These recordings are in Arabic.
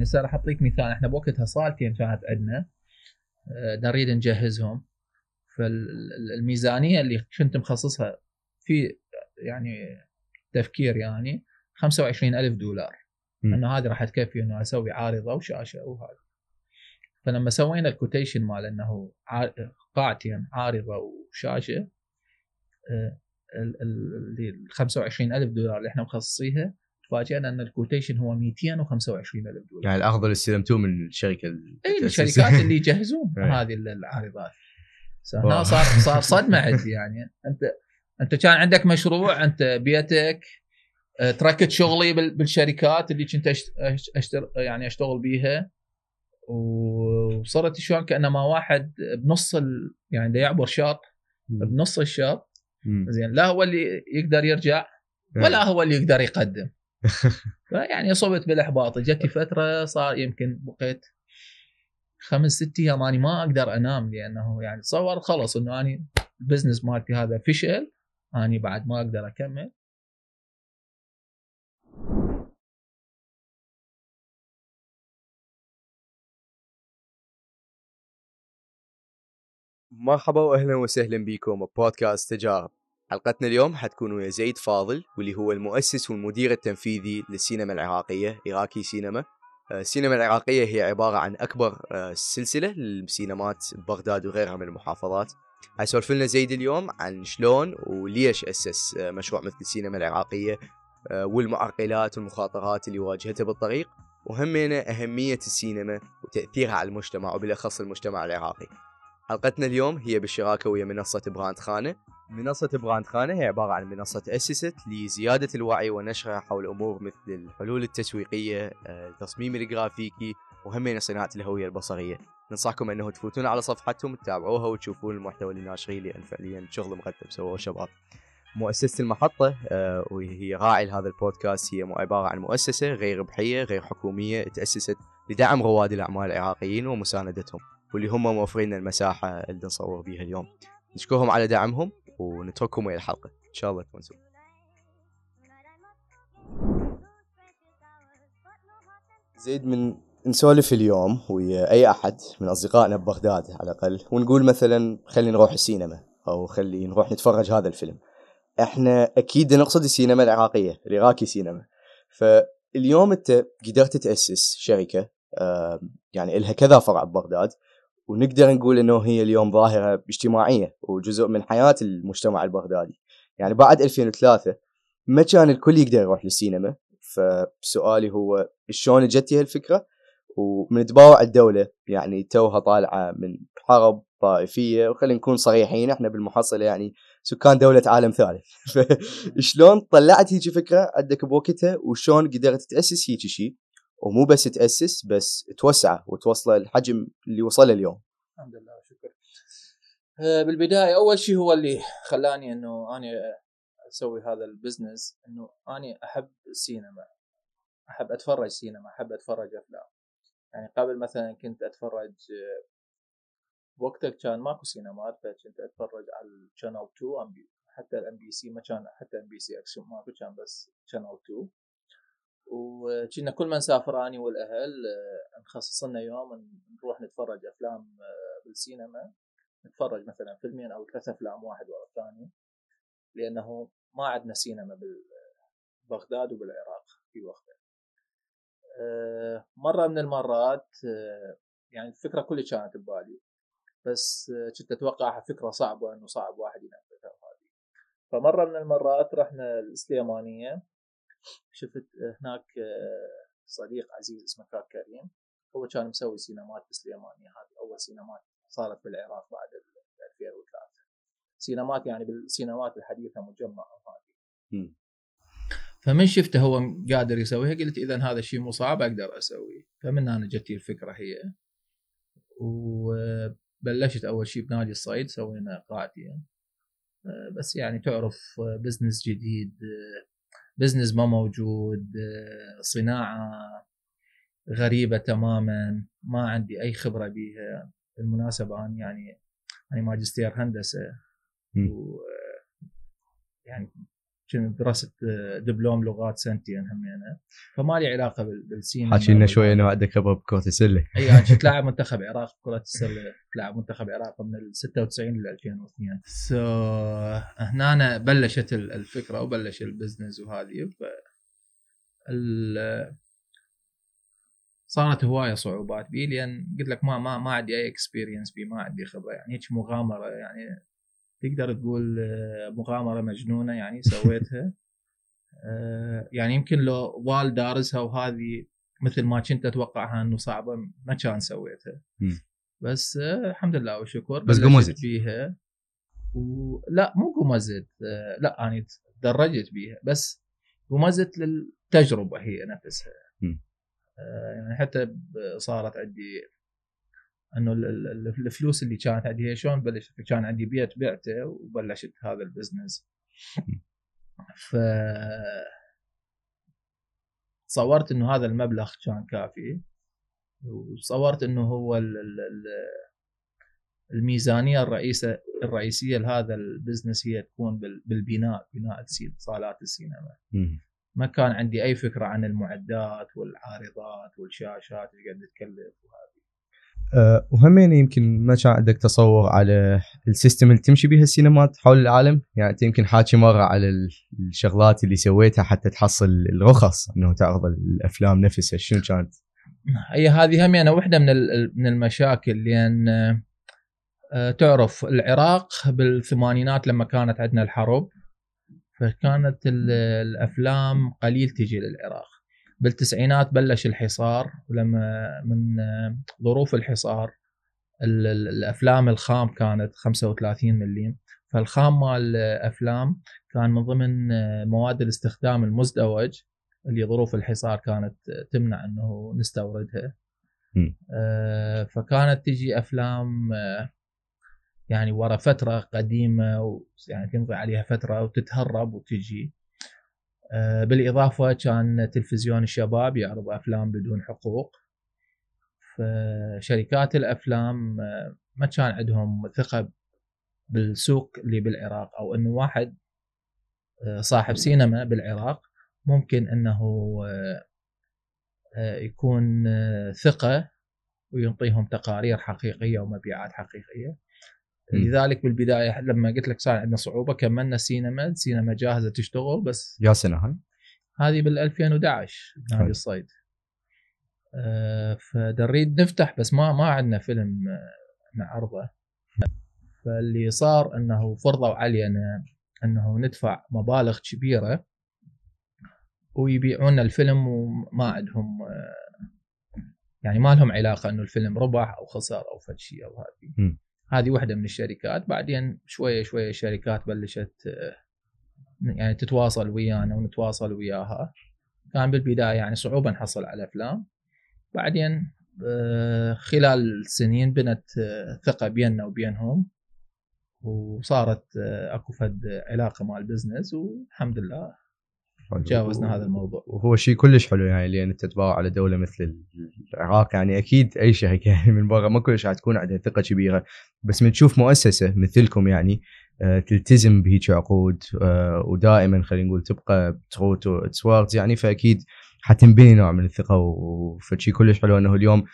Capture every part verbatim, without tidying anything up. احنا صار اعطيك مثال، احنا بوقتها صالتين كانت عندنا نريد نجهزهم، فالميزانيه اللي كنت مخصصها في يعني تفكير يعني خمسة وعشرين ألف دولار، انه هذه راح تكفي انه اسوي عارضه وشاشه وهذا. فلما سوينا الكوتيشن مال انه قاعتين عارضه وشاشه، ال خمسة وعشرين ألف دولار اللي احنا مخصصيها، تفاجئنا ان الكوتيشن هو مئتين وخمسة وعشرين ألف دولار. يعني الاخضر اللي استلمتوه من الشركه، اي الشركات اللي يجهزون هذه العارضات. هنا صار صار صدمه عندي، يعني انت انت كان عندك مشروع، انت بيتك، تركت شغلي بالشركات اللي كنت اشتغل يعني اشتغل بيها، وصرت شلون كانما واحد بنص ال... يعني يعبر شاط بنص الشاط. زين، لا هو اللي يقدر يرجع ولا هو اللي يقدر يقدم. يعني صبت بالاحباط. جتني فتره صار يمكن بقيت خمس ست ايام اني ما اقدر انام، لانه يعني تصور خلص انه اني البزنس مالتي هذا فشل، اني بعد ما اقدر اكمل. مرحبا واهلا وسهلا بكم ببودكاست تجارب. حلقتنا اليوم حتكون ويا زيد فاضل، واللي هو المؤسس والمدير التنفيذي للسينما العراقية، إراقي سينما. السينما العراقية هي عبارة عن أكبر سلسلة للسينمات ببغداد وغيرها من المحافظات. هيسولف لنا زيد اليوم عن شلون وليش أسس مشروع مثل السينما العراقية، والمعرقلات والمخاطرات اللي واجهتها بالطريق، وهمنا أهمية السينما وتأثيرها على المجتمع وبالأخص المجتمع العراقي. حلقتنا اليوم هي بالشراكة ويا منصة براند خانة. منصة براند خانة هي عبارة عن منصة أسست لزيادة الوعي ونشرها حول أمور مثل الحلول التسويقية، التصميم الجرافيكي، وهمين صناعة الهوية البصرية. ننصحكم أنه تفوتون على صفحتهم تتابعوها وتشوفون المحتوى اللي ناشرين، لأن فعليا شغل مرتب سووه شباب. مؤسسة المحطة وهي راعي لهذا البودكاست هي عبارة عن مؤسسة غير ربحية غير حكومية تأسست لدعم رواد الأعمال العراقيين ومساندتهم، واللي هم موفرين المساحة اللي نصور بيها اليوم. نشكرهم على دعمهم ونترككم إلى الحلقة إن شاء الله تكون سوية. زيد، من نسولف اليوم ويا أي أحد من أصدقائنا ببغداد على الأقل، ونقول مثلا خلي نروح السينما أو خلي نروح نتفرج هذا الفيلم، إحنا أكيد نقصد السينما العراقية، العراقي سينما. فاليوم أنت قدرت تأسس شركة يعني إلها كذا فرع ببغداد، ونقدر نقول أنه هي اليوم ظاهرة اجتماعية وجزء من حياة المجتمع البغدادي. يعني بعد ألفين وثلاثة ما كان الكل يقدر يروح للسينما، فسؤالي هو شلون جت هالفكرة؟ ومن تباوع الدولة يعني توها طالعة من حرب طائفية، وخلينا نكون صريحين احنا بالمحصلة يعني سكان دولة عالم ثالث، فشلون طلعت هيك فكرة عندك بوقتها، وشلون قدرت تأسس هيك شيء، ومو بس تأسس بس توسعه وتوصله الحجم اللي وصله اليوم؟ الحمد لله، شكرا. بالبداية أول شيء هو اللي خلاني أنه أنا أسوي هذا البزنس، أنه أنا أحب السينما، أحب أتفرج سينما، أحب أتفرج أفلام. يعني قبل مثلا كنت أتفرج، وقتك كان ماكو سينمات، فكنت أتفرج على الشانل اثنين، حتى الام بي سي ما كان، حتى ام بي سي اكشن ماكو، كان بس شانل اثنين. وكنا كل ما نسافر اني والاهل نخصص لنا يوم نروح نتفرج افلام بالسينما، نتفرج مثلا فيلمين او ثلاث افلام واحد ورا الثاني، لانه ما عندنا سينما ببغداد وبالعراق في وقتها. مره من المرات يعني الفكره كلها كانت ببالي، بس كنت اتوقعها فكره صعبه، انه صعب واحد ينفذها هذه. فمره من المرات رحنا السليمانيه، شفت هناك صديق عزيز اسمه كاك كريم، هو كان مسوي سينمات بالسليمانية. هذه أول سينمات صارت بالعراق بعد ألفين وثلاثة، سينمات يعني بالسينمات الحديثة مجمعة هذه. فمن شفته هو قادر يسويها قلت إذا هذا الشيء مو صعب أقدر أسويه. فمن أنا جتي الفكرة هي، وبلشت أول شيء بنادي الصيد، سوينا قاعدتين. بس يعني تعرف بزنس جديد، بزنس ما موجود، صناعة غريبة تماماً، ما عندي أي خبرة بيها. بالمناسبة أنا يعني أنا ماجستير هندسة، ويعني درست دبلوم لغات سنتين همينه، فما لي علاقه بالسينما. حكي لنا شويه انه عندك خبره بكره السله. اي انا كنت لاعب منتخب عراق كره السله، لاعب منتخب عراق من ستة وتسعين ل ألفين واثنين. سو so, هنا أنا بلشت الفكره وبلش البزنس وهذه ال... صارت هوايه صعوبات بي، لان قلت لك ما ما ما عندي اي اكسبيرينس بي، ما عندي خبره يعني. هيك مغامره يعني، تقدر تقول مغامرة مجنونة يعني سويتها. يعني يمكن لو وال دارسها وهذه مثل ما كنت أتوقعها أنه صعبة ما كان سويتها، بس الحمد لله وشكر. بس قمزت بيها و... لا مو قمزت، لا أنا يعني تدرجت بيها، بس قمزت للتجربة هي نفسها. يعني حتى صارت عندي انه الفلوس اللي كانت عندي هي شلون بلشت، كان عندي بيت بعته وبلشت هذا البزنس. ف تصورت انه هذا المبلغ كان كافي، وتصورت انه هو الميزانيه الرئيسيه الرئيسيه لهذا البزنس هي تكون بالبناء، بناء صالات السينما. ما كان عندي اي فكره عن المعدات والعارضات والشاشات اللي قاعد تكلف وهذا. وهمين يمكن ما كان عندك تصور على السيستم اللي تمشي بها السينمات حول العالم، يعني انت يمكن حاكي مرة على الشغلات اللي سويتها حتى تحصل الرخص انه تعرض الافلام نفسها، شنو كانت؟ هي هذه همين واحدة من من المشاكل، لان تعرف العراق بالثمانينات لما كانت عندنا الحرب، فكانت الافلام قليل تجي للعراق. بالتسعينات بلش الحصار، ولما من ظروف الحصار الأفلام الخام كانت خمسة وثلاثين مليم، فالخام مال الأفلام كان من ضمن مواد الاستخدام المزدوج اللي ظروف الحصار كانت تمنع أنه نستوردها. فكانت تجي أفلام يعني ورا فترة قديمة، يعني تمضي عليها فترة وتتهرب وتجي. بالإضافة كان تلفزيون الشباب يعرض أفلام بدون حقوق، فشركات الأفلام ما كان عندهم ثقة بالسوق اللي بالعراق، أو أنه واحد صاحب سينما بالعراق ممكن أنه يكون ثقة وينطيهم تقارير حقيقية ومبيعات حقيقية. لذلك بالبداية لما قلت لك صار عندنا صعوبة، كملنا سينما، السينما جاهزة تشتغل. بس يا سنة هاي هذه بالألفين وأحد عشر نادي الصيد، آه فدريد نفتح بس ما ما عندنا فيلم نعرضه. فاللي صار أنه فرضوا علينا أنه ندفع مبالغ كبيرة ويبيعون الفيلم وما عندهم آه يعني ما لهم علاقة أنه الفيلم ربح أو خسر أو فد شيء أو هذه. هذه واحدة من الشركات. بعدين شوية شوية شركات بلشت يعني تتواصل ويانا ونتواصل وياها. كان بالبداية يعني صعوبة نحصل على أفلام، بعدين خلال سنين بنت ثقة بيننا وبينهم، وصارت أكو فد علاقة مع البزنس، والحمد لله تجاوزنا هذا الموضوع. وهو شيء كلش حلو يعني، لأن تتباوع على دولة مثل العراق يعني أكيد أي شركة من برا ما كلش هتكون عندها ثقة كبيرة، بس من تشوف مؤسسة مثلكم يعني تلتزم بهيك عقود ودائما خلينا نقول تبقى بتروت وتسوارت يعني، فأكيد حتنبني نوع من الثقة. وفشي كلش حلو أنه اليوم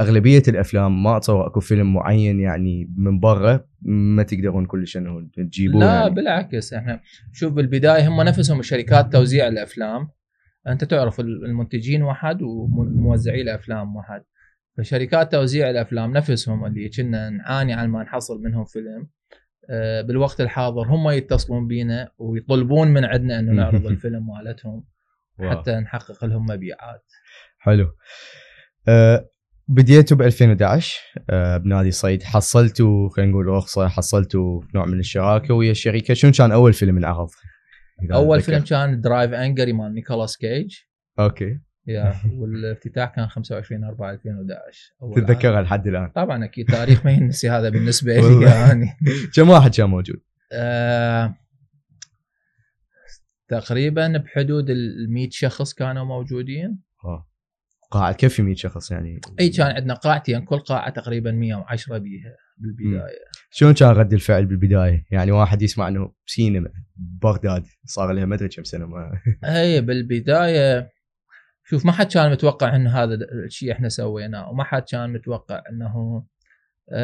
أغلبية الأفلام ما أتصور أكو فيلم معين يعني من برا ما تقدرون كلش أنه تجيبوه. لا يعني بالعكس، إحنا شوف بالبداية هم نفسهم الشركات توزيع الأفلام، أنت تعرف المنتجين واحد وموزعي الأفلام واحد، فشركات توزيع الأفلام نفسهم اللي كنا نعاني على ما نحصل منهم فيلم بالوقت الحاضر هم يتصلون بينا ويطلبون من عندنا أنه نعرض الفيلم مالتهم حتى نحقق لهم مبيعات. حلو. أه بديتوا ب ألفين وأحد عشر بنادي صيد، حصلتوا خلينا نقول رخصة، حصلتوا نوع من الشراكة ويا الشركة. شنو كان أول فيلم انعرض؟ أول فيلم كان درايف أنجري مال نيكولاس كيج. أوكي. يا والافتتاح كان خمسة وعشرين أربعة ألفين وأحد عشر. تتذكرها لحد الآن؟ طبعا أكيد، تاريخ ما ينسي هذا بالنسبة لي يعني. كم واحد كان موجود؟ آه تقريبا بحدود المئة شخص كانوا موجودين. آه. قاعة كيف في مئة شخص يعني؟ أي كان عندنا قاعتين، كل قاعة تقريبا مئة وعشرة بيها بالبدايه. شلون كان رد الفعل بالبدايه؟ يعني واحد يسمع انه سينما بغداد صار لها ما ادري كم سنه ما اي بالبدايه. شوف ما حد كان متوقع ان هذا الشيء احنا سويناه، وما حد كان متوقع انه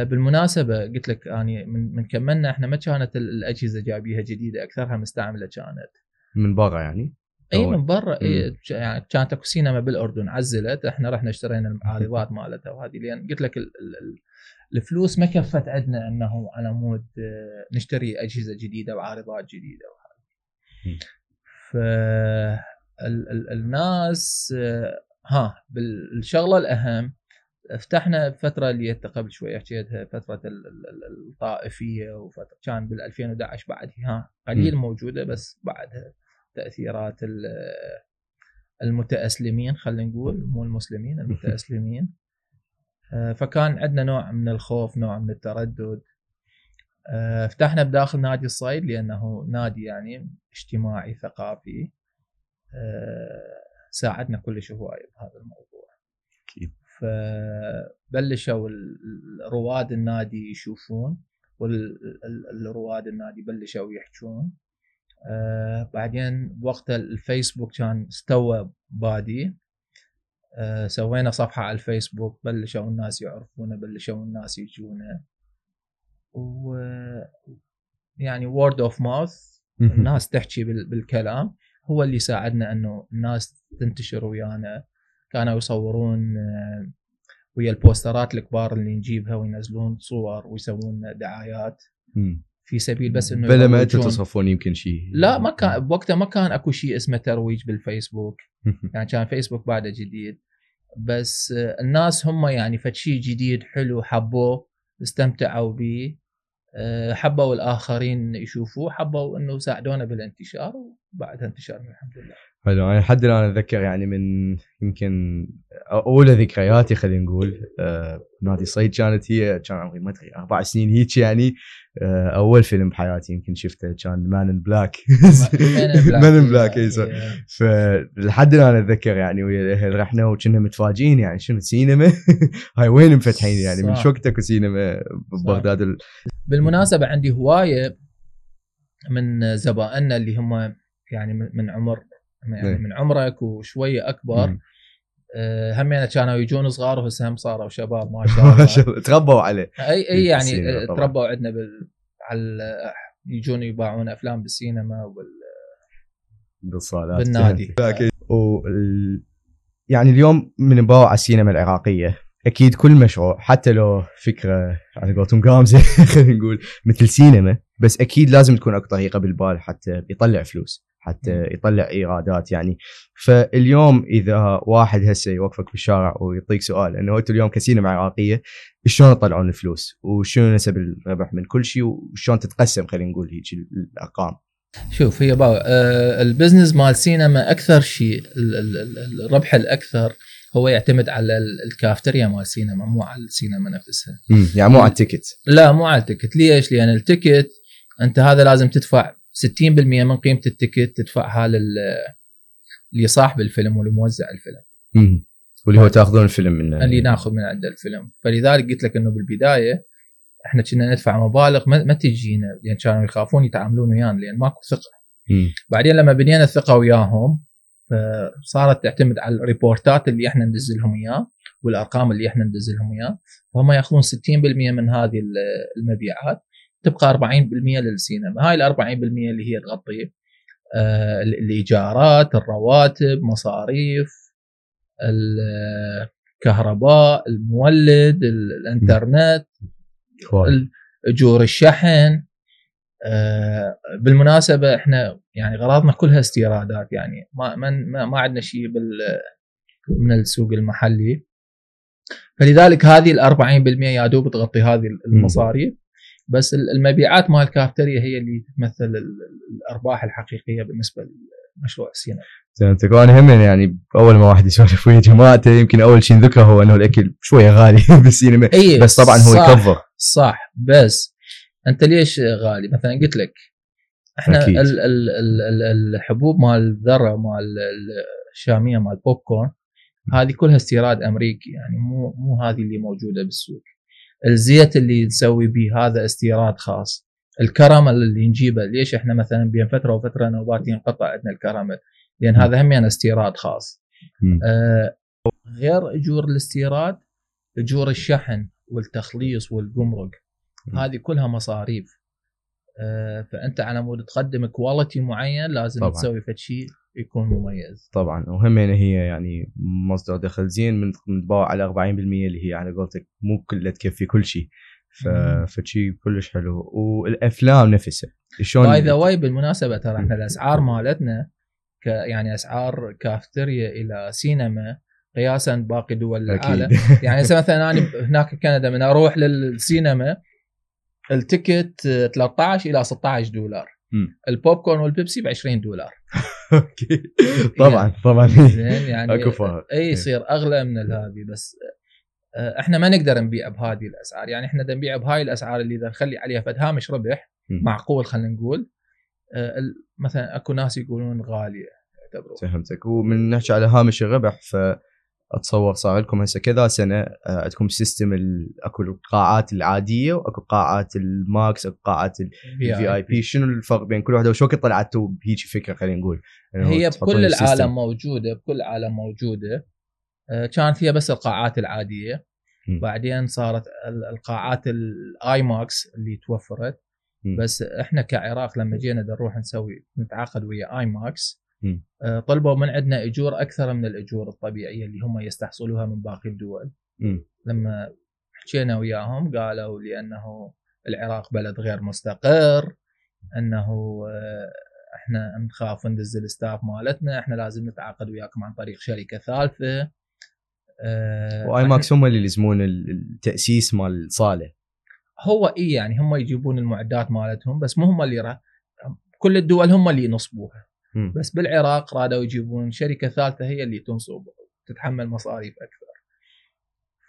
بالمناسبه قلت لك اني من, من كملنا احنا ما كانت الاجهزه جايبيها جديده، اكثرها مستعمله كانت من برا يعني اي من برا إيه. يعني كانت اكو سينما بالاردن عزلت، احنا رحنا اشترينا المعارضات مالتها وهذه، لان قلت لك ال ال الفلوس ما كفت عندنا انه على مود نشتري اجهزه جديده وعارضات جديده وهذا. ف الناس ها بالشغله الاهم فتحنا الفتره اللي قبل شوي حكيتها، فتره الطائفيه، وفتره كان بال ألفين وأحد عشر بعدها ها قليل موجوده، بس بعدها تاثيرات المتاسلمين خلينا نقول مو المسلمين المتاسلمين، فكان عندنا نوع من الخوف نوع من التردد. فتحنا بداخل نادي الصيد لانه نادي يعني اجتماعي ثقافي، ساعدنا كلش هوايه بهذا الموضوع اكيد. فبلشوا رواد النادي يشوفون، والرواد النادي بلشوا يحجون. آه بعدين بوقت الفيسبوك كان استوى بادي، آه سوينا صفحة على الفيسبوك، بلشوا الناس يعرفونا، بلشوا الناس يجونا، و يعني word of mouth الناس تحكي بالكلام هو اللي ساعدنا انه الناس تنتشر ويانا. كانوا يصورون آه ويا البوسترات الكبار اللي نجيبها وينزلون صور ويسوون دعايات في سبيل بس انه بلا ما انتم تصفون يمكن شيء. لا ما كان بوقتها ما كان اكو شيء اسمه ترويج بالفيسبوك، يعني كان فيسبوك بعده جديد، بس الناس هم يعني فد شيء جديد حلو حبوه استمتعوا به، حبوا الاخرين يشوفوه، حبوا انه ساعدونا بالانتشار، وبعدها انتشرنا الحمد لله. حلو. انا لحد الان اتذكر يعني من يمكن اولى ذكرياتي خلينا نقول آه نادي الصيد كانت هي، كان عمري ما ادري اربع سنين هيك يعني. آه اول فيلم بحياتي يمكن شفته كان مان ان بلاك مان ان بلاك اي صح. فلحد الان اتذكر يعني ويا الاهل رحنا وكنا متفاجئين يعني شنو سينما هاي وين مفتحين يعني من شوكتك سينما ببغداد. ال... بالمناسبه عندي هوايه من زبائننا اللي هم يعني من عمر يعني من عمرك وشويه اكبر، أه هم يعني كانوا يجون صغار وهسه هم صاروا شباب ما شاء الله تربوا عليه. اي اي يعني تربوا عندنا بال... على يجون يباعون افلام بالسينما وبال بالصالات بالنادي. و... يعني اليوم من نباوع على السينما العراقيه اكيد كل مشروع حتى لو فكره على قولتهم قامزه خلينا نقول مثل سينما، بس اكيد لازم تكون اكو طريقه بالبال حتى يطلع فلوس حتى يطلع ايرادات يعني. فاليوم اذا واحد هسه يوقفك بالشارع ويعطيك سؤال انه انتم اليوم كسينما عراقيه شلون تطلعون الفلوس وشنو نسب الربح من كل شيء وشلون تتقسم خلينا نقول هيك الارقام؟ شوف هي باو آه البزنس مال سينما اكثر شيء الربح الاكثر هو يعتمد على الكافتيريا مال سينما، مو على السينما نفسها. امم يعني مو على التيكت؟ لا مو على التيكت. ليش؟ لان التيكت انت هذا لازم تدفع ستين بالمئة من قيمه التيكت تدفعها لصاحب الفيلم ولموزع الفيلم. امم واللي هو تاخذون الفيلم منه اللي ناخذ من عند الفيلم. فلذلك قلت لك انه بالبدايه احنا كنا ندفع مبالغ ما تجينا، لان يعني كانوا يخافون يتعاملون ويانا لان ماكو ثقه. امم بعدين لما بنينا الثقه وياهم صارت تعتمد على الريبورتات اللي احنا ننزلهم اياه والارقام اللي احنا ننزلهم اياه، فهم ياخذون ستين بالمئة من هذه المبيعات، تبقى أربعين بالمئة للسينما. هاي ال أربعين بالمئة اللي هي تغطي آه الإيجارات، الرواتب، مصاريف الكهرباء، المولد، الإنترنت، أجور الشحن. آه بالمناسبة إحنا يعني غراضنا كلها استيرادات، يعني ما ما ما عندنا شيء من السوق المحلي، فلذلك هذه ال أربعين بالمئة يا دوب تغطي هذه المصاريف. بس المبيعات مال الكافتيريا هي اللي تمثل الارباح الحقيقيه بالنسبه لمشروع السينما. زين تكون هم يعني اول ما واحد يسولف ويا جماعته يمكن اول شيء نذكره هو انه الاكل شويه غالي بالسينما. أيه بس طبعا هو يكفر. صح. بس انت ليش غالي؟ مثلا قلت لك احنا ال ال ال الحبوب مال الذره مال الشاميه مال البوب كورن هذه كلها استيراد امريكي، يعني مو مو هذه اللي موجوده بالسوق. الزيت اللي نسوي به هذا استيراد خاص، الكراميل اللي نجيبه ليش احنا مثلا بين فتره وفتره نوبات ينقطع عندنا الكراميل، لان هذا هم يعني استيراد خاص. آه غير اجور الاستيراد، اجور الشحن والتخليص والجمرك، هذه كلها مصاريف. آه فانت على مود تقدم كواليتي معين لازم طبعًا. تسوي فشي يكون مميز طبعا، وهم هي يعني مصدر دخل زين من تباع على أربعين بالمية اللي هي على قولتك مو كلها تكفي كل شيء، فشيء كلش حلو. والافلام نفسها شلون باي ذا واي بالمناسبه، ترى احنا الاسعار مالتنا ك يعني اسعار كافتريا الى سينما قياسا باقي دول العالم يعني مثلا انا هناك بكندا من اروح للسينما التيكت ثلاثة عشر الى ستة عشر دولار، البوب كورن والبيبسي ب عشرين دولار. اوكي طبعا طبعا يعني اكو فرق، اي يصير اغلى من هذه، بس احنا ما نقدر نبيع بهذه الاسعار، يعني احنا نبيع بهاي الاسعار اللي اذا نخلي عليها فد هامش ربح معقول خلينا نقول. مثلا اكو ناس يقولون غاليه يعتبروا، فهمتك. ومن نحكي على هامش الربح فاتصور صار لكم هسه كذا سنه عندكم سيستم اكو القاعات العاديه واكو قاعات الماكس وقاعات الفي اي بي، شنو الفرق بين كل وحده وشو وقت طلعتوا بهيك فكره خلينا نقول؟ هي بكل العالم موجوده، بكل العالم موجوده. كانت هي بس القاعات العاديه، بعدين صارت القاعات الاي ماكس اللي توفرت. بس احنا كعراق لما جينا نروح نسوي نتعاقد ويا اي ماكس، طلبوا من عندنا اجور اكثر من الاجور الطبيعيه اللي هم يستحصلوها من باقي الدول. لما حكينا وياهم قالوا لانه العراق بلد غير مستقر، انه احنا نخاف ندز الستاف مالتنا، احنا لازم نتعاقد وياكم عن طريق شركه ثالثه. أه واي ماكس هم اللي لزمون التاسيس مال صالح هو ايه، يعني هم يجيبون المعدات مالتهم، بس مو هم اللي را... كل الدول هم اللي ينصبوها، م. بس بالعراق رادوا يجيبون شركه ثالثه هي اللي تنصب تتحمل مصاريف اكثر.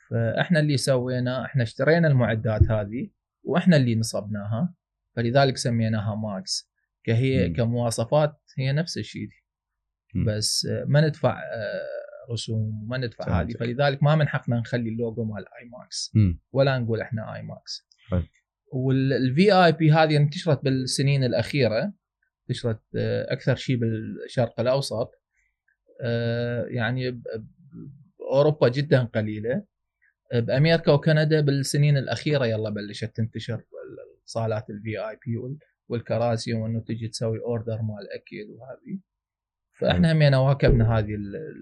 فاحنا اللي سوينا احنا اشترينا المعدات هذه واحنا اللي نصبناها، فلذلك سميناها ماكس، كهي مم. كمواصفات هي نفس الشيء مم. بس ما ندفع رسوم وما ندفع هذه، فلذلك ما من حقنا نخلي اللوجو مال اي ماكس ولا نقول احنا اي ماكس. والفي اي بي هذه انتشرت بالسنين الاخيره، انتشرت اكثر شيء بالشرق الاوسط، يعني باوروبا جدا قليله، بامريكا وكندا بالسنين الاخيره يلا بلشت تنتشر صالات الفي اي بي والكراسي، وانه تجي تسوي اوردر مال الاكل وهذه. فاحنا همينا واكبنا هذه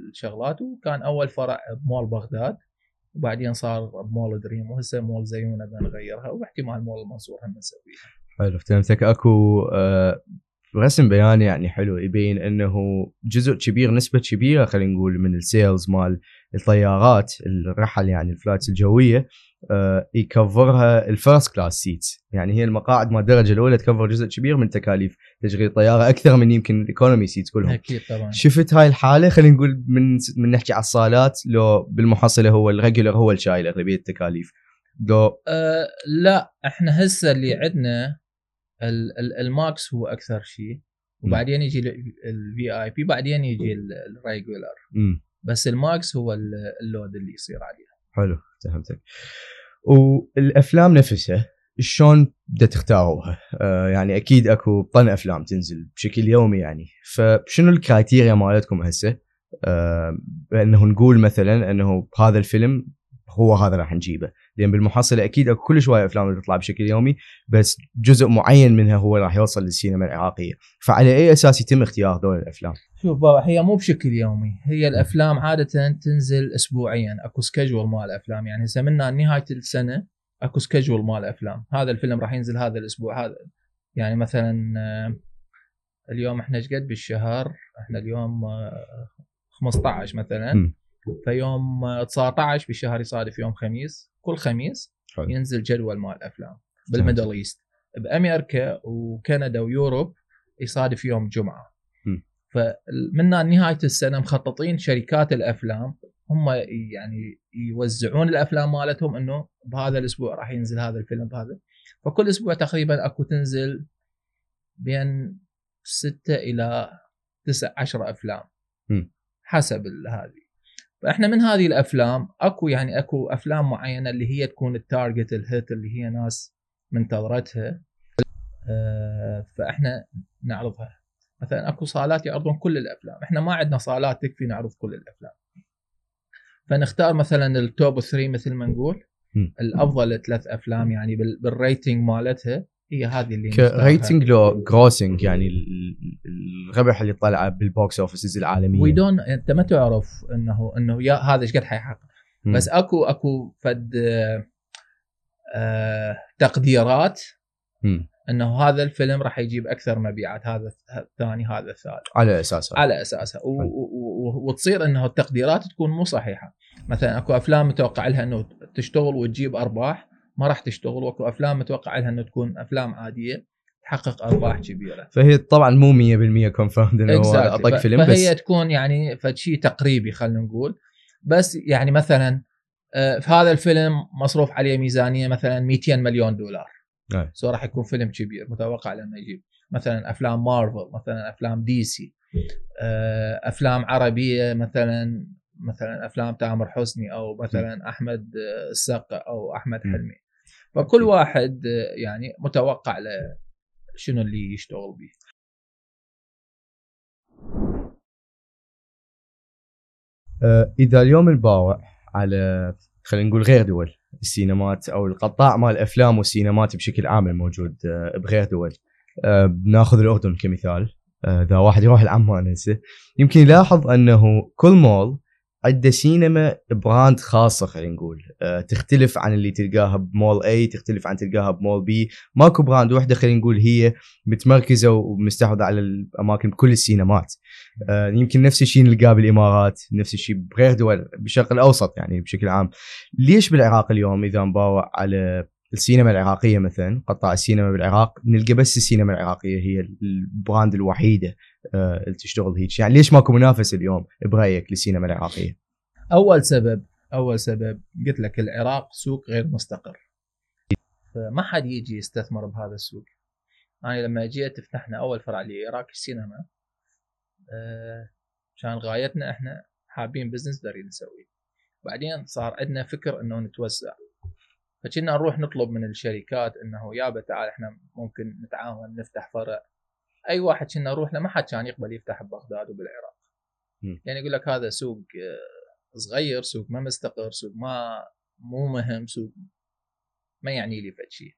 الشغلات، وكان اول فرع بمول بغداد، وبعدين صار بمول دريم، وهسه مول زيونه بنغيرها، واحتمال مول المنصور هم نسويها. حلو، افتهمتك. اكو آه رسم بياني يعني حلو يبين انه جزء كبير، نسبه كبيره خلينا نقول من السيلز مال الطيارات الرحل يعني الفلايتس الجويه آه يكفرها الفيرست كلاس سيتس، يعني هي المقاعد مال الدرجه الاولى تكفر جزء كبير من تكاليف تشغيل الطياره اكثر من يمكن الايكونومي سيتس كلهم. اكيد طبعا. شفت هاي الحاله خلينا نقول من من نحكي على الصالات، لو بالمحصله هو الريجولر هو الشايل اغلبيه التكاليف دو أه لا احنا هسه اللي عندنا الماكس هو اكثر شيء، وبعدين يجي الفي اي بي، بعدين يجي الريجولر، بس الماكس هو اللود اللي يصير عليها. حلو، فهمتك. والافلام نفسها شلون بدها تختاروها؟ آه يعني اكيد اكو طن افلام تنزل بشكل يومي، يعني فشنو الكرايتيريا مالتكم هسه آه انه نقول مثلا انه هذا الفيلم هو هذا راح نجيبه؟ لان بالمحصله اكيد اكو كل شويه افلام تطلع بشكل يومي، بس جزء معين منها هو راح يوصل للسينما العراقيه، فعلى اي اساس يتم اختيار هذول الافلام؟ شوف بابا، هي مو بشكل يومي، هي الافلام عاده تنزل اسبوعيا، اكو سكجول مال افلام، يعني هسه من نهايه السنه اكو سكجول مال افلام، هذا الفيلم راح ينزل هذا الاسبوع، هذا يعني مثلا اليوم احنا ايش قد بالشهر؟ احنا اليوم خمسة عشر مثلا م. في يوم تسعة عشر بالشهر يصادف يوم خميس، كل خميس حلو. ينزل جدول مال الافلام بالميدل ايست، بامريكا وكندا ويوروب يصادف يوم جمعه. م. فمن نهايه السنه مخططين شركات الافلام هم يعني يوزعون الافلام مالتهم، انه بهذا الاسبوع راح ينزل هذا الفيلم بهذا، فكل اسبوع تقريبا اكو تنزل بين ستة الى تسعة عشر افلام م. حسب هذه. فاحنا من هذه الافلام اكو يعني اكو افلام معينه اللي هي تكون التارجت الهيت اللي هي ناس منتظرتها، أه فاحنا نعرضها. مثلا اكو صالات يعرضون كل الافلام، احنا ما عندنا صالات تكفي نعرض كل الافلام، فنختار مثلا التوب ثري مثل ما نقول الافضل ثلاث افلام يعني بالريتنج مالتها هي هذه اللي ريتنج لو جروسنج يعني الربح اللي طلع بالبوكس اوفيسز العالميه. وي دون انت ما تعرف انه انه يا هذا ايش قد حيحقق، بس اكو اكو فد آه تقديرات م. انه هذا الفيلم راح يجيب اكثر مبيعات، هذا الثاني هذا الثالث على اساسها على اساسها و... و... وتصير انه التقديرات تكون مو صحيحه. مثلا اكو افلام متوقع لها انه تشتغل وتجيب ارباح ما راح تشتغل، واكو افلام متوقع لها انه تكون افلام عاديه تحقق ارباح كبيره، فهي طبعا مو مية بالمية كونفيرمد انه هو اطلق فيلم، بس فهي تكون يعني فشي تقريبي خلينا نقول. بس يعني مثلا في هذا الفيلم مصروف عليه ميزانيه مثلا مئتين مليون دولار، سو راح يكون فيلم كبير متوقع لما يجيب. مثلا افلام مارفل، مثلا افلام دي سي، افلام عربيه مثلا مثلا افلام تامر حسني او مثلا احمد السقا او احمد حلمي، فكل واحد يعني متوقع له شنو اللي يشتغل به. اذا اليوم الباوع على خلينا نقول غير دول السينمات او القطاع مال الافلام والسينمات بشكل عام الموجود بغير دول، بناخذ الاردن كمثال، اذا واحد يروح العمان هسه يمكن يلاحظ انه كل مول عنده سينما براند خاصه خلينا نقول تختلف عن اللي تلقاها بمول اي، تختلف عن تلقاها بمول بي، ماكو براند وحده خلينا نقول هي متمركزه ومستحوذه على الاماكن بكل السينمات. يمكن نفس الشيء نلقاه بالامارات، نفس الشيء بغير دول بالشرق الاوسط يعني بشكل عام. ليش بالعراق اليوم اذا نباوع على السينما العراقيه مثلا قطاع السينما بالعراق نلقى بس السينما العراقيه هي البراند الوحيده اللي تشتغل هيك؟ يعني ليش ماكو منافس اليوم برايك للسينما العراقيه؟ اول سبب اول سبب قلت لك العراق سوق غير مستقر، فما حد يجي يستثمر بهذا السوق. انا يعني لما جيت فتحنا اول فرع لإراقي السينما كان أه غايتنا احنا حابين بزنس دارين نسويه، بعدين صار عندنا فكر انه نتوسع، فكنا نروح نطلب من الشركات انه يابا تعال احنا ممكن نتعاون نفتح فرع. اي واحد كنا نروح له ما حد كان يقبل يفتح ببغداد وبالعراق، يعني يقول لك هذا سوق صغير، سوق ما مستقر، سوق ما مو مهم، سوق ما يعني لي فد شيء.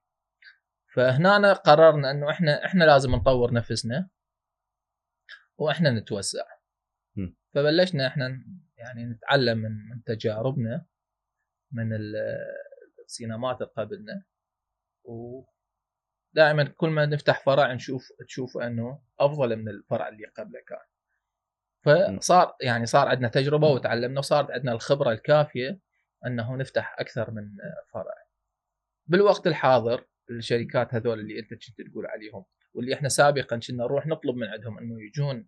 فهنا قررنا انه احنا احنا لازم نطور نفسنا واحنا نتوسع، فبلشنا احنا يعني نتعلم من, من تجاربنا من السينمات اللي قبلنا، و دائما كل ما نفتح فرع نشوف تشوف انه افضل من الفرع اللي قبله كان. فصار يعني صار عندنا تجربه وتعلمنا وصارت عندنا الخبره الكافيه انه نفتح اكثر من فرع. بالوقت الحاضر الشركات هذول اللي انت كنت تقول عليهم واللي احنا سابقا كنا نروح نطلب من عندهم انه يجون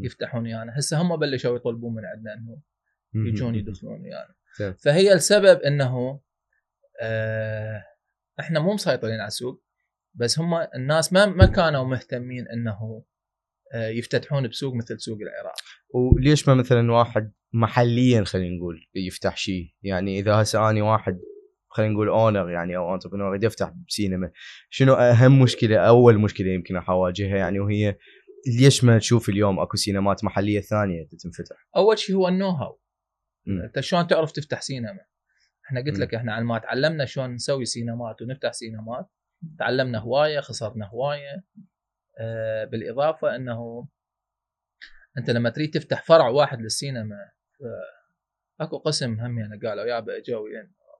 يفتحون ويانا، يعني هسه هم بلشوا يطلبون من عندنا انه يجون يدخلون ويانا، يعني. فهي السبب انه آه احنا مو مسيطرين على السوق، بس هم الناس ما ما كانوا مهتمين انه يفتتحون بسوق مثل سوق العراق. وليش ما مثلا واحد محليا خلينا نقول يفتح شيء؟ يعني اذا هسه اني واحد خلينا نقول اونر يعني او انتربرنور بدي افتح بسينما، شنو اهم مشكله اول مشكله يمكن اواجهها يعني؟ وهي ليش ما تشوف اليوم اكو سينمات محليه ثانيه تنفتح؟ اول شيء هو النو هاو، انت شلون تعرف تفتح سينما؟ احنا قلت لك احنا على ما تعلمنا شلون نسوي سينمات ونفتح سينمات تعلمنا هواية، خسرنا هواية. آه بالإضافة أنه أنت لما تريد تفتح فرع واحد للسينما أكو قسم هم يعني قالوا يابا أجوي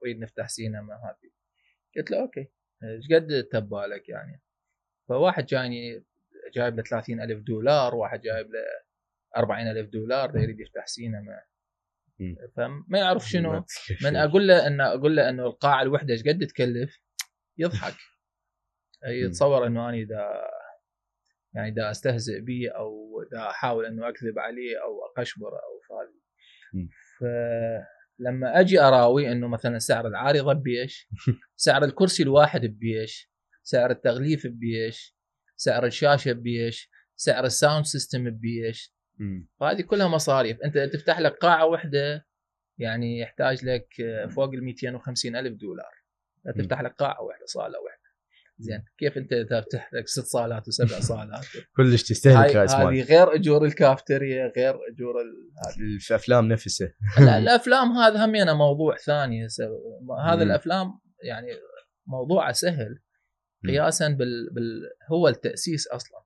أريد نفتح سينما هذه، قلت له أوكي إيش قد تبالك يعني؟ فواحد جايني جايب له ثلاثين ألف دولار، واحد جايب له أربعين ألف دولار ده يريد يفتح سينما، فما يعرف شنو. من أقول له أن أقول له أنه القاعة الوحدة إيش قد تكلف يضحك، يتصور انه انا دا يعني دا استهزئ بيه او دا احاول انه اكذب عليه او اقشبره او فاضي. فلما اجي اراوي انه مثلا سعر العارضه بيش، سعر الكرسي الواحد بيش، سعر التغليف بيش، سعر الشاشه بيش، سعر الساوند سيستم بيش، فهذه كلها مصاريف. انت تفتح لك قاعه واحده يعني يحتاج لك فوق ال مئتين وخمسين ألف دولار تفتح لك قاعه واحده صاله واحده. زين كيف انت تفتح لك ست صالات وسبع صالات؟ كلش تستهلك راس مال. هذه غير اجور الكافتيريا، غير اجور الافلام نفسها. لا الافلام هذا همينه موضوع ثاني. هذا الافلام يعني موضوعه سهل قياسا بال... بال هو التاسيس اصلا.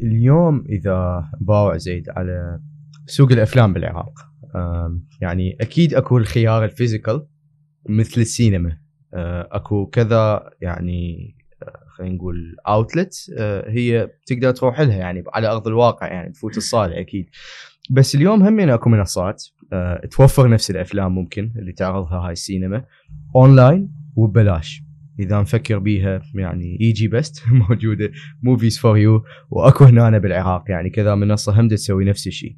اليوم اذا باوع زيد على سوق الافلام بالعراق، يعني اكيد اكو الخيار الفيزيكال مثل السينما، اكو كذا يعني خلينا نقول اوتلت هي تقدر تروح لها يعني على ارض الواقع، يعني تفوت الصاله اكيد. بس اليوم همين اكو منصات توفر نفس الافلام ممكن اللي تعرضها هاي السينما اونلاين وببلاش اذا نفكر بيها. يعني ايجي بست موجوده، موفيز فور يو، واكو هنا أنا بالعراق يعني كذا منصه هم تسوي نفس الشيء.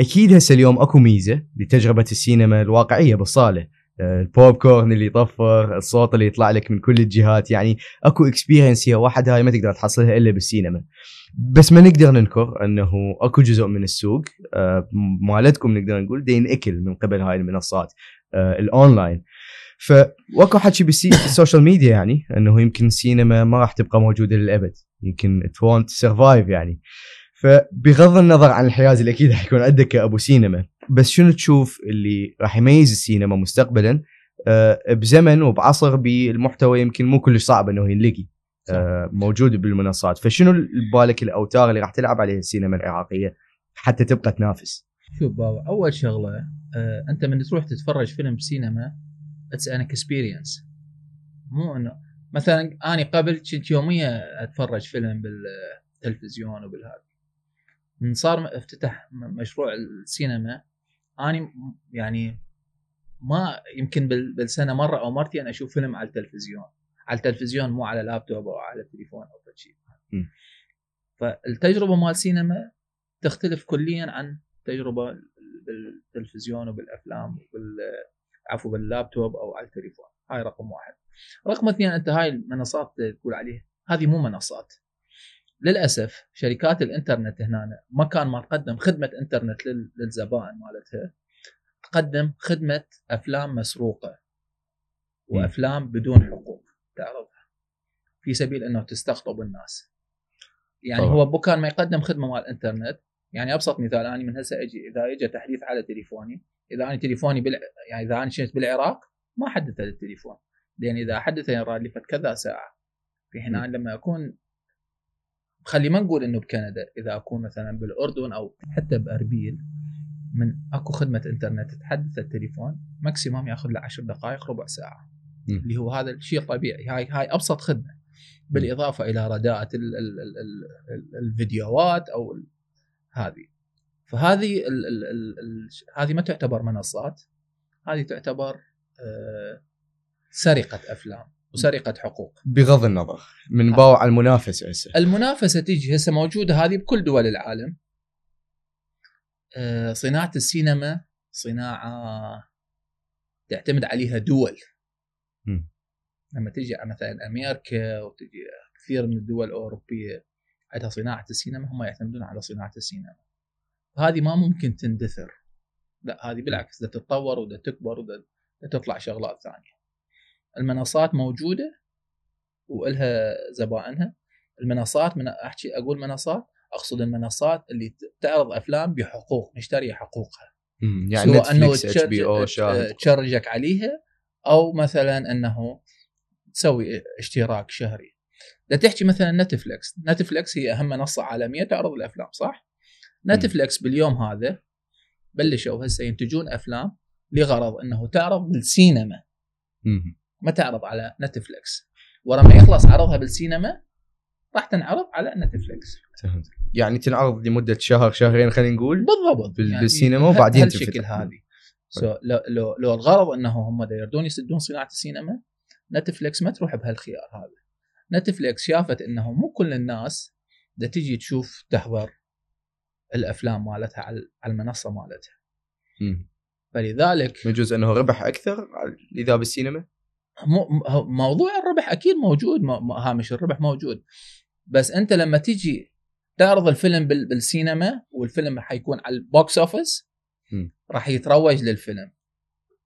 اكيد هسه اليوم اكو ميزه لتجربه السينما الواقعيه بالصاله، البوب كورن اللي يطفر، الصوت اللي يطلع لك من كل الجهات، يعني اكو اكسبيرينس هي واحد هاي ما تقدر تحصلها الا بالسينما. بس ما نقدر ننكر انه اكو جزء من السوق مالتكم نقدر نقول دين اكل من قبل هاي المنصات الاونلاين. فواكو حكي بالسوشيال ميديا يعني انه يمكن السينما ما راح تبقى موجوده للابد، يمكن تونت سرفايف يعني. فبغض النظر عن الحياز اللي اكيد راح يكون عندك ابو سينما، بس شنو تشوف اللي راح يميز السينما مستقبلا أه بزمن وبعصر بالمحتوى يمكن مو كلش صعب انه ينلاقي أه موجود بالمنصات؟ فشنو بالك الاوتار اللي راح تلعب عليها السينما العراقيه حتى تبقى تنافس؟ شوف بابا، اول شغله أه انت من تروح تتفرج فيلم بسينما اتس ان اكسبيرينس، مو انه مثلا اني قبل كنت يوميا اتفرج فيلم بالتلفزيون وبالهذا. من صار افتتح مشروع السينما اني يعني ما يمكن بالسنه مره او مرتين اشوف فيلم على التلفزيون، على التلفزيون مو على لابتوب او على التليفون او شيء. فالتجربه مال السينما تختلف كليا عن تجربه بالتلفزيون وبالافلام وبال عفوا باللابتوب او على التليفون. هاي رقم واحد. رقم اثنين، انت هاي المنصات تقول عليها هذه مو منصات. للاسف شركات الانترنت هنا مكان ما تقدم خدمه انترنت للزبائن مالتها تقدم خدمه افلام مسروقه وافلام بدون حقوق تعرضها في سبيل انه تستقطب الناس. يعني طبعا. هو بكان ما يقدم خدمه مال الانترنت، يعني ابسط مثال اني من هسه اجي اذا اجى تحديث على تليفوني، اذا انا تليفوني بال... يعني اذا انا كنت بالعراق ما حدث للتليفون، لان اذا حدث يراد لي فت كذا ساعه. في حين أنا لما اكون خلي ما نقول انه بكندا، اذا اكون مثلا بالاردن او حتى باربيل من اكو خدمه انترنت تحدث التليفون ماكسيموم ياخذ له عشر دقائق ربع ساعه م. اللي هو هذا الشيء طبيعي. هاي هاي ابسط خدمه، بالاضافه الى رداءه ال... ال... ال... ال... الفيديوهات او ال... هذه. فهذه ال ال ال ال هذه ما تعتبر منصات، هذه تعتبر آه سرقة أفلام وسرقة حقوق. بغض النظر من باوع على المنافسة هسه، المنافسة تيجي هسه موجودة هذه بكل دول العالم. آه صناعة السينما صناعة تعتمد عليها دول. م. لما تيجي مثلا أمريكا وتجي كثير من الدول الأوروبية عندها صناعة السينما، هم يعتمدون على صناعة السينما. هذه ما ممكن تندثر، لا هذه بالعكس بدها تتطور وبدها تكبر وبدها تطلع شغلات ثانيه. المنصات موجوده والها زبائنها. المنصات من احكي اقول منصات اقصد المنصات اللي تعرض افلام بحقوق، نشتري حقوقها. امم يعني نتفليكس، اتش بي او، شاهد، تشرجك عليها، او مثلا انه تسوي اشتراك شهري. لا تحكي مثلا نتفليكس، نتفليكس هي اهم منصه عالميه تعرض الافلام صح؟ نتفليكس باليوم هذا بلشوا هسه ينتجون افلام لغرض انه تعرض بالسينما، ما تعرض على نتفليكس. ولما يخلص عرضها بالسينما راح تنعرض على نتفليكس، يعني تنعرض لمده شهر شهرين خلينا نقول بالضبط يعني بالسينما وبعدين تنفتح. هذه سو لو لو لو الغرض انه هم دا يردون يسدون صناعه السينما، نتفليكس ما تروح بهالخيار هذا. نتفليكس شافت انه مو كل الناس دا تجي تشوف تحضر الافلام مالتها على المنصه مالتها. امم فلذلك يجوز انه ربح اكثر اذا بالسينما. موضوع الربح اكيد موجود، هامش الربح موجود، بس انت لما تجي تعرض الفيلم بالسينما والفيلم حيكون على البوكس اوفيس، راح يتروج للفيلم،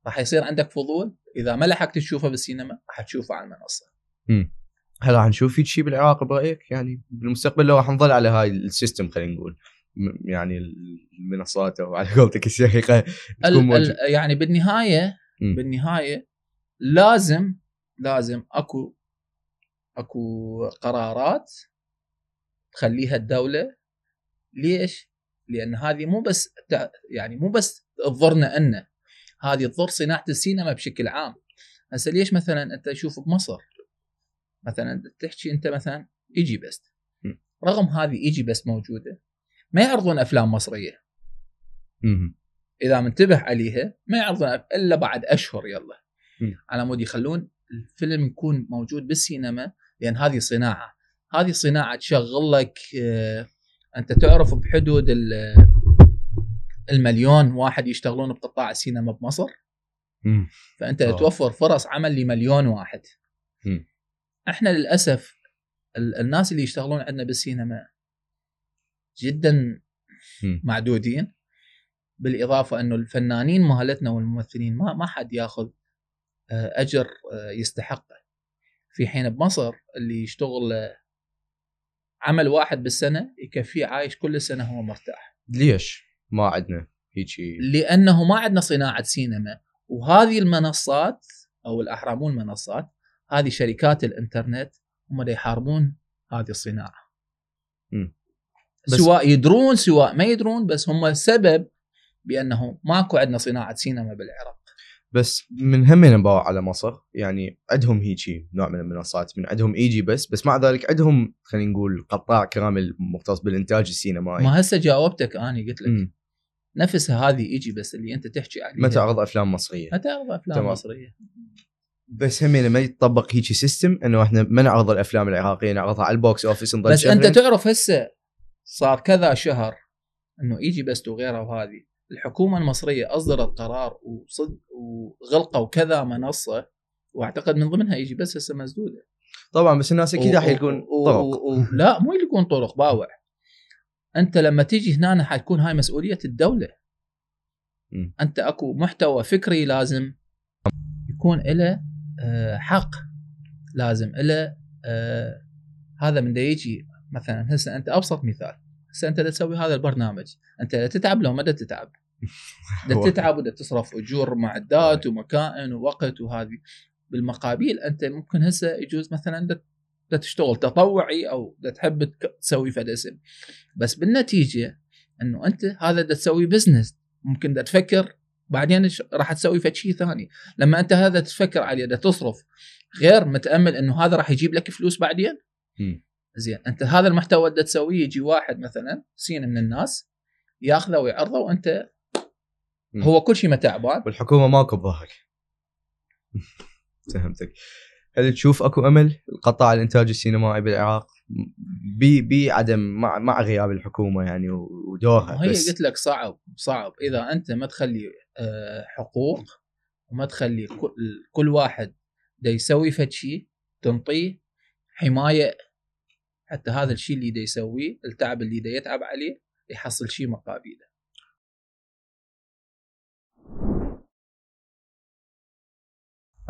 راح يصير عندك فضول، اذا ما لحقت تشوفه بالسينما راح تشوفه على المنصه. امم هل راح نشوف في شيء بالعراق برايك يعني بالمستقبل لو راح نظل على هاي السيستم خلينا نقول يعني المنصات او على قولتك الشقيقه يعني بالنهايه م. بالنهايه لازم لازم اكو اكو قرارات تخليها الدوله. ليش؟ لان هذه مو بس يعني مو بس تضرنا ان هذه تضر صناعه السينما بشكل عام. هسه ليش مثلا انت تشوف بمصر مثلا تحكي انت مثلا ايجي بست، رغم هذه ايجي بست موجوده ما يعرضون افلام مصريه. م- اذا منتبه عليها ما يعرضون الا بعد اشهر يلا م- على مود يخلون الفيلم يكون موجود بالسينما، لان هذه صناعه، هذه صناعه تشغل لك آه انت تعرف بحدود المليون واحد يشتغلون بقطاع السينما بمصر. م- فانت أوه. توفر فرص عمل لمليون واحد. م- احنا للاسف الناس اللي يشتغلون عندنا بالسينما جدا معدودين، بالاضافه انه الفنانين مهلتنا والممثلين ما ما حد ياخذ اجر يستحقه، في حين بمصر اللي يشتغل عمل واحد بالسنه يكفيه عايش كل سنه هو مرتاح. ليش ما عندنا هيجي؟ لانه ما عندنا صناعه سينما، وهذه المنصات او الاحرام والمنصات هذه شركات الانترنت هم اللي يحاربون هذه الصناعه. م. سواء يدرون سواء ما يدرون، بس هم السبب بأنه ماكو عندنا صناعة سينما بالعراق. بس من همنا نباوع على مصر، يعني عندهم هيجي نوع من المنصات، من عندهم ايجي بس، بس مع ذلك عندهم خلينا نقول قطاع كامل مختص بالإنتاج السينمائي. ما هسه جاوبتك أنا قلت لك م. نفس هذه ايجي بس اللي أنت تحكي عليها ما تعرض أفلام مصرية، ما تعرض أفلام تمام. مصرية. بس همين ما يتطبق هيجي سيستم إنه إحنا ما نعرض الأفلام العراقية، نعرضها على البوكس أوفيس. بس أنت تعرف هسه صار كذا شهر انه يجي بس وغيره، وهذه الحكومه المصريه اصدرت قرار وصد وغلقوا كذا منصه، واعتقد من ضمنها يجي بس هسه مسدوده طبعا. بس الناس اكيد راح يكون طرق و... و... لا مو يكون طرق باوع. انت لما تيجي هنا حتكون هاي مسؤوليه الدوله. م. انت اكو محتوى فكري لازم يكون له حق، لازم له هذا من دا يجي. مثلا هسه انت ابسط مثال، هسه انت تسوي هذا البرنامج انت لا تتعب لو ما تتعب لا تتعب ولا تصرف اجور معدات ومكائن ووقت وهذه. بالمقابل انت ممكن هسه يجوز مثلا تشتغل تطوعي او تحب تسوي فد اسم، بس بالنتيجه انه انت هذا تسوي بزنس، ممكن تفكر بعدين راح تسوي فد شيء ثاني. لما انت هذا تفكر عليه تصرف، غير متامل انه هذا راح يجيب لك فلوس بعدين. زين انت هذا المحتوى اللي تسويه يجي واحد مثلا سين من الناس ياخذه ويعرضه، وانت هو كل شيء ما تعبان والحكومه ماكو ضهرك. فهمتك. هل تشوف اكو امل القطاع الانتاج السينمائي بالعراق بعدم مع, مع غياب الحكومه يعني ودورها؟ هي قلت لك صعب صعب اذا انت ما تخلي حقوق وما تخلي كل واحد دا يسوي فشي تنطيه حمايه، حتى هذا الشيء اللي دا يسويه التعب اللي دا يتعب عليه يحصل شيء مقابله.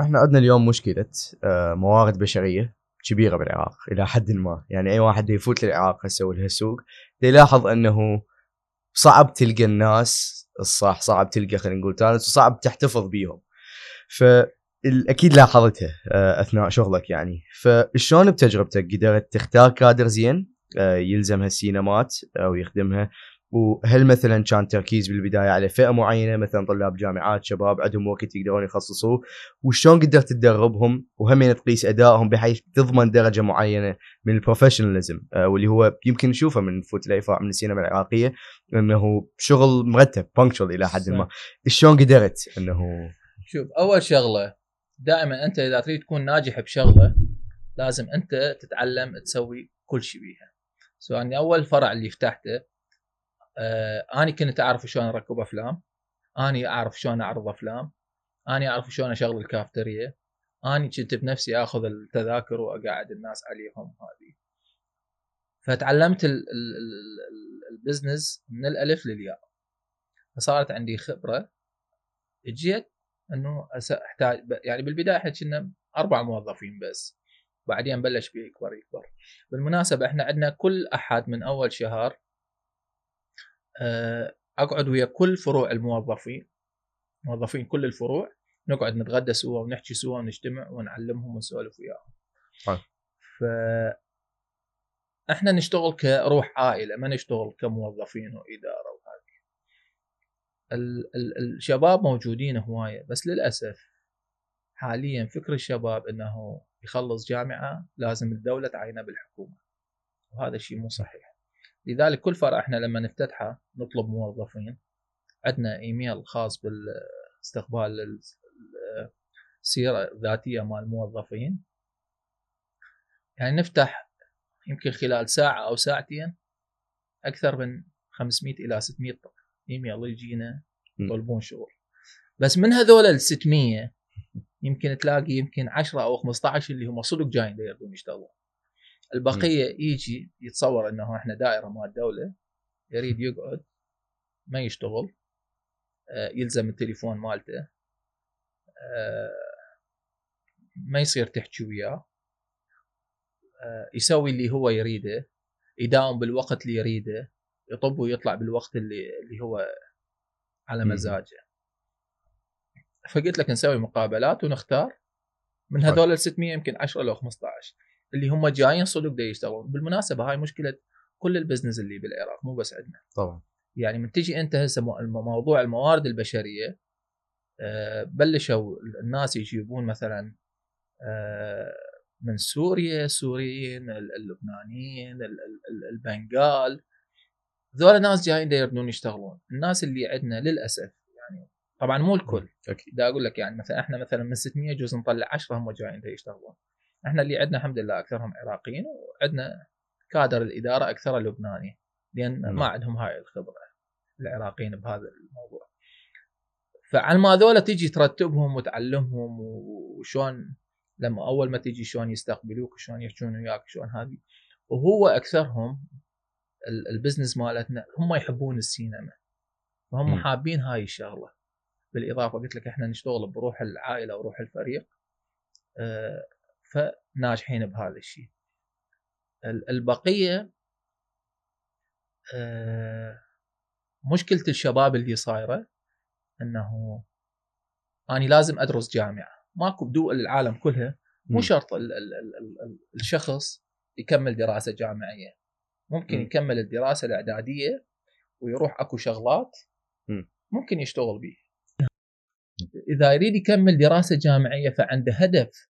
احنا عندنا اليوم مشكله موارد بشريه كبيره بالعراق الى حد ما، يعني اي واحد يفوت للعراق يسوي لها سوق يلاحظ انه صعب تلقى الناس الصح، صعب تلقى خلينا نقول تالنت، وصعب تحتفظ بيهم. ف اكيد لاحظتها اثناء شغلك يعني، فشلون بتجربتك قدرت تختار كادر زين يلزمها السينمات او يخدمها؟ وهل مثلا كان تركيز بالبدايه على فئه معينه مثلا طلاب جامعات، شباب عندهم وقت يقدرون يخصصوه؟ وشلون قدرت تدربهم وهم تقيس ادائهم بحيث تضمن درجه معينه من البروفيشناليزم، واللي هو يمكن نشوفه من فوت الايفاء من السينما العراقيه انه شغل مرتب بانكشوال الى حد ما. شلون قدرت انه شوف اول شغله دائما انت اذا تريد تكون ناجح بشغله لازم انت تتعلم تسوي كل شيء بيها. سو اني اول فرع اللي فتحته آه اني كنت اعرف شلون اركب افلام، اني اعرف شلون اعرض افلام، اني اعرف شلون اشغل الكافتيريا، اني كنت بنفسي اخذ التذاكر واقعد الناس عليهم هذه. فتعلمت ال ال البزنس من الالف للياء، فصارت عندي خبره. اجيت انه احتاج يعني بالبدايه احنا كنا اربع موظفين بس، بعدين بلش بيكبر يكبر. بالمناسبه احنا عندنا كل احد من اول شهر اقعد ويا كل فروع الموظفين، موظفين كل الفروع، نقعد نتغدى سوا ونحكي سوا ونجتمع ونعلمهم ونسولف وياهم. طيب. ف احنا نشتغل كروح عائله، ما نشتغل كموظفين واداره وهذه. ال- ال- الشباب موجودين هوايه، بس للاسف حاليا فكر الشباب انه يخلص جامعه لازم الدوله تعينه بالحكومه، وهذا الشيء مو صحيح. لذلك كل فرع احنا لما نفتتحه نطلب موظفين، عندنا ايميل خاص بالاستقبال السيره الذاتيه مال الموظفين، يعني نفتح يمكن خلال ساعة أو ساعتين أكثر من خمسمائة إلى ستمائة إيميل يجينا يطلبون شغل. بس من هذول الستمية يمكن تلاقي يمكن عشرة أو خمسة عشر اللي هم صدق جايين يريدون يشتغلون، البقية يجي يتصور إنه إحنا دائرة مع الدولة، يريد يقعد ما يشتغل، يلزم التليفون مالته، ما يصير تحكي وياه، يسوي اللي هو يريده، يداوم بالوقت اللي يريده، يطب ويطلع بالوقت اللي اللي هو على مزاجه. فقلت لك نسوي مقابلات ونختار من هذول ال ستمية يمكن عشرة لو خمسة عشر اللي هم جايين صدق دا يشتغلون. بالمناسبه هاي مشكله كل البزنس اللي بالعراق، مو بس عندنا طبعا. يعني من تجي انت هسه موضوع الموارد البشريه، بلشوا الناس يجيبون مثلا من سوريا، سوريين، اللبنانيين، البنغال، ذولا ناس جايين يريدون يشتغلون. الناس اللي عندنا للاسف يعني طبعا مو الكل، دا اقول لك يعني مثلا احنا مثلا من ستمية جزء نطلع عشرة هم جايين يشتغلون. احنا اللي عندنا الحمد لله اكثرهم عراقيين، وعندنا كادر الاداره اكثر لبناني، لان مم. ما عندهم هاي الخبره العراقيين بهذا الموضوع. فعلى ما ذولا تيجي ترتبهم وتعلمهم وشون لما أول ما تيجي شلون يستقبلوك، شلون يحجون وياك، شلون هذه. وهو أكثرهم البزنس مالتنا هم يحبون السينما، فهم م. حابين هاي الشغلة. بالإضافة قلت لك إحنا نشتغل بروح العائلة وروح الفريق، آه فناجحين بهذا الشيء. البقية آه مشكلة الشباب اللي صايرة إنه أنا لازم أدرس جامعة، ماكو بدول العالم كلها مو شرط ال ال ال الشخص يكمل دراسة جامعية، ممكن م. يكمل الدراسة الإعدادية ويروح أكو شغلات م. ممكن يشتغل بيه. إذا يريد يكمل دراسة جامعية فعنده هدف،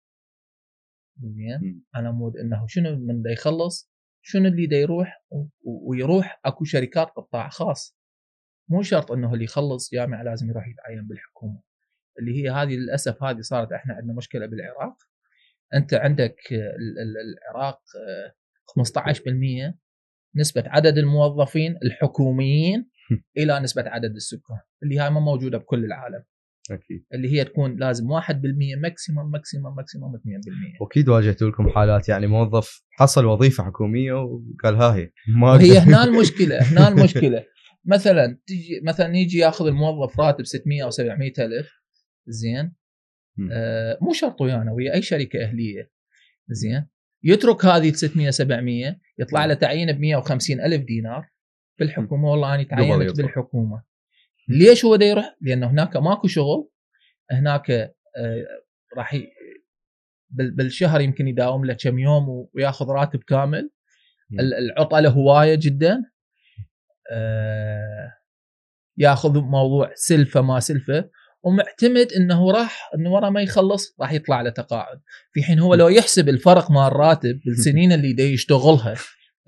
زين، على مود إنه شنو من دا يخلص شنو اللي دا يروح ويروح أكو شركات قطاع خاص، مو شرط إنه اللي يخلص جامعة لازم يروح يتعين بالحكومة. اللي هي هذه للأسف هذه صارت إحنا عندنا مشكلة بالعراق. أنت عندك العراق خمسة عشر بالمئة نسبة عدد الموظفين الحكوميين إلى نسبة عدد السكان، اللي هاي ما موجودة بكل العالم. أكيد. اللي هي تكون لازم واحد بالمئة ماكسيمم ماكسيمم ماكسيمم اثنين بالمئة. وأكيد واجهتوا لكم حالات يعني موظف حصل وظيفة حكومية وقال ها هي ما هي. هنا المشكلة، هنا المشكلة. مثلا تجي مثلا يجي ياخذ الموظف راتب ستمية أو سبعمية ألف، زين، آه مو شرط ويانا ويا اي شركه اهليه، زين، يترك هذه ستمية سبعمية يطلع له تعيين ب مية وخمسين الف دينار بالحكومه. والله انا تعينت بالحكومه. ليش هو دا يروح؟ لانه هناك ماكو شغل هناك، آه راح ي... بالشهر يمكن يداوم له كم يوم وياخذ راتب كامل. العطله هوايه جدا، آه ياخذ موضوع سلفه ما سلفه، ومعتمد انه راح انه ورا ما يخلص راح يطلع له تقاعد، في حين هو لو يحسب الفرق مال الراتب بالسنين اللي دا يشتغلها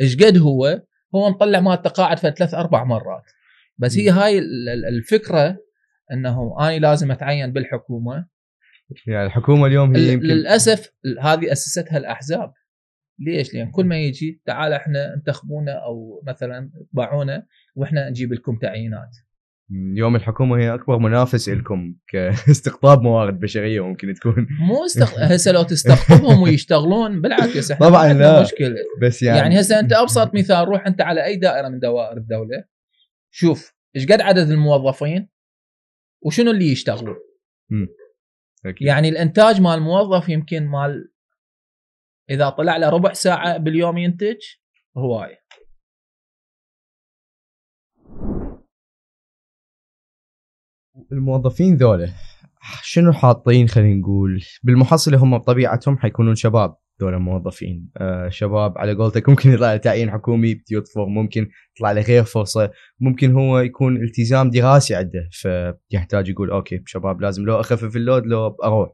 ايش قد هو هو مطلع مال التقاعد في ثلاث اربع مرات. بس هي هاي الفكره انه انا لازم اتعين بالحكومه. يعني الحكومه اليوم هي يمكن للاسف هذه اسستها الاحزاب. ليش؟ لان كل ما يجي تعال احنا انتخبونا او مثلا باعونا واحنا نجيب لكم تعيينات، اليوم الحكومة هي أكبر منافس لكم كاستقطاب موارد بشرية ممكن تكون مو استق... هسه لو تستقطبهم ويشتغلون بالعكس احنا طبعا لا مشكلة. بس يعني, يعني هسه أنت أبسط مثال روح أنت على أي دائرة من دوائر الدولة شوف إيش قد عدد الموظفين وشنو اللي يشتغلون. يعني الإنتاج مال الموظف يمكن مال إذا طلع له ربع ساعة باليوم ينتج هواية. الموظفين ذوله شنو حاطين خلينا نقول بالمحصلة هم بطبيعتهم حيكونون شباب ذولا موظفين آه شباب على قولتك ممكن يطلع تعيين حكومي بيطفر ممكن يطلع له غير فرصة ممكن هو يكون التزام دراسي عنده فيحتاج يقول أوكي شباب لازم لو أخفف اللود لو أروح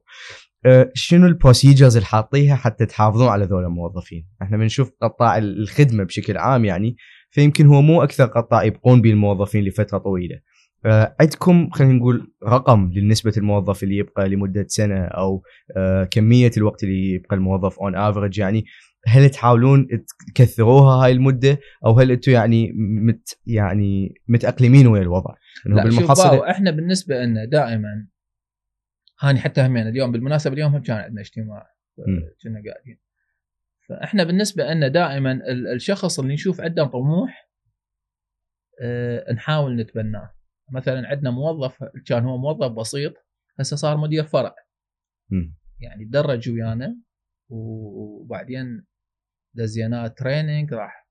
آه شنو البروسيجرز اللي حاطيها حتى تحافظون على ذولا الموظفين. احنا بنشوف قطاع الخدمة بشكل عام يعني فيمكن هو مو أكثر قطاع يبقون به الموظفين لفترة طويلة. عندكم خلينا نقول رقم للنسبة الموظف اللي يبقى لمدة سنة أو كمية الوقت اللي يبقى الموظف on average يعني هل تحاولون تكثروها هاي المدة أو هل أنتوا يعني مت يعني متأقلمين ويا الوضع؟ لا شوف إحنا بالنسبة لنا دائما هاني حتى همين اليوم بالمناسبة اليوم هم كان عندنا اجتماع كنا قاعدين فإحنا بالنسبة لنا دائما الشخص اللي نشوف عنده طموح اه نحاول نتبناه. مثلا عندنا موظف كان هو موظف بسيط هسه صار مدير فرع م. يعني تدرج ويانا وبعدين دزيناه تريننج راح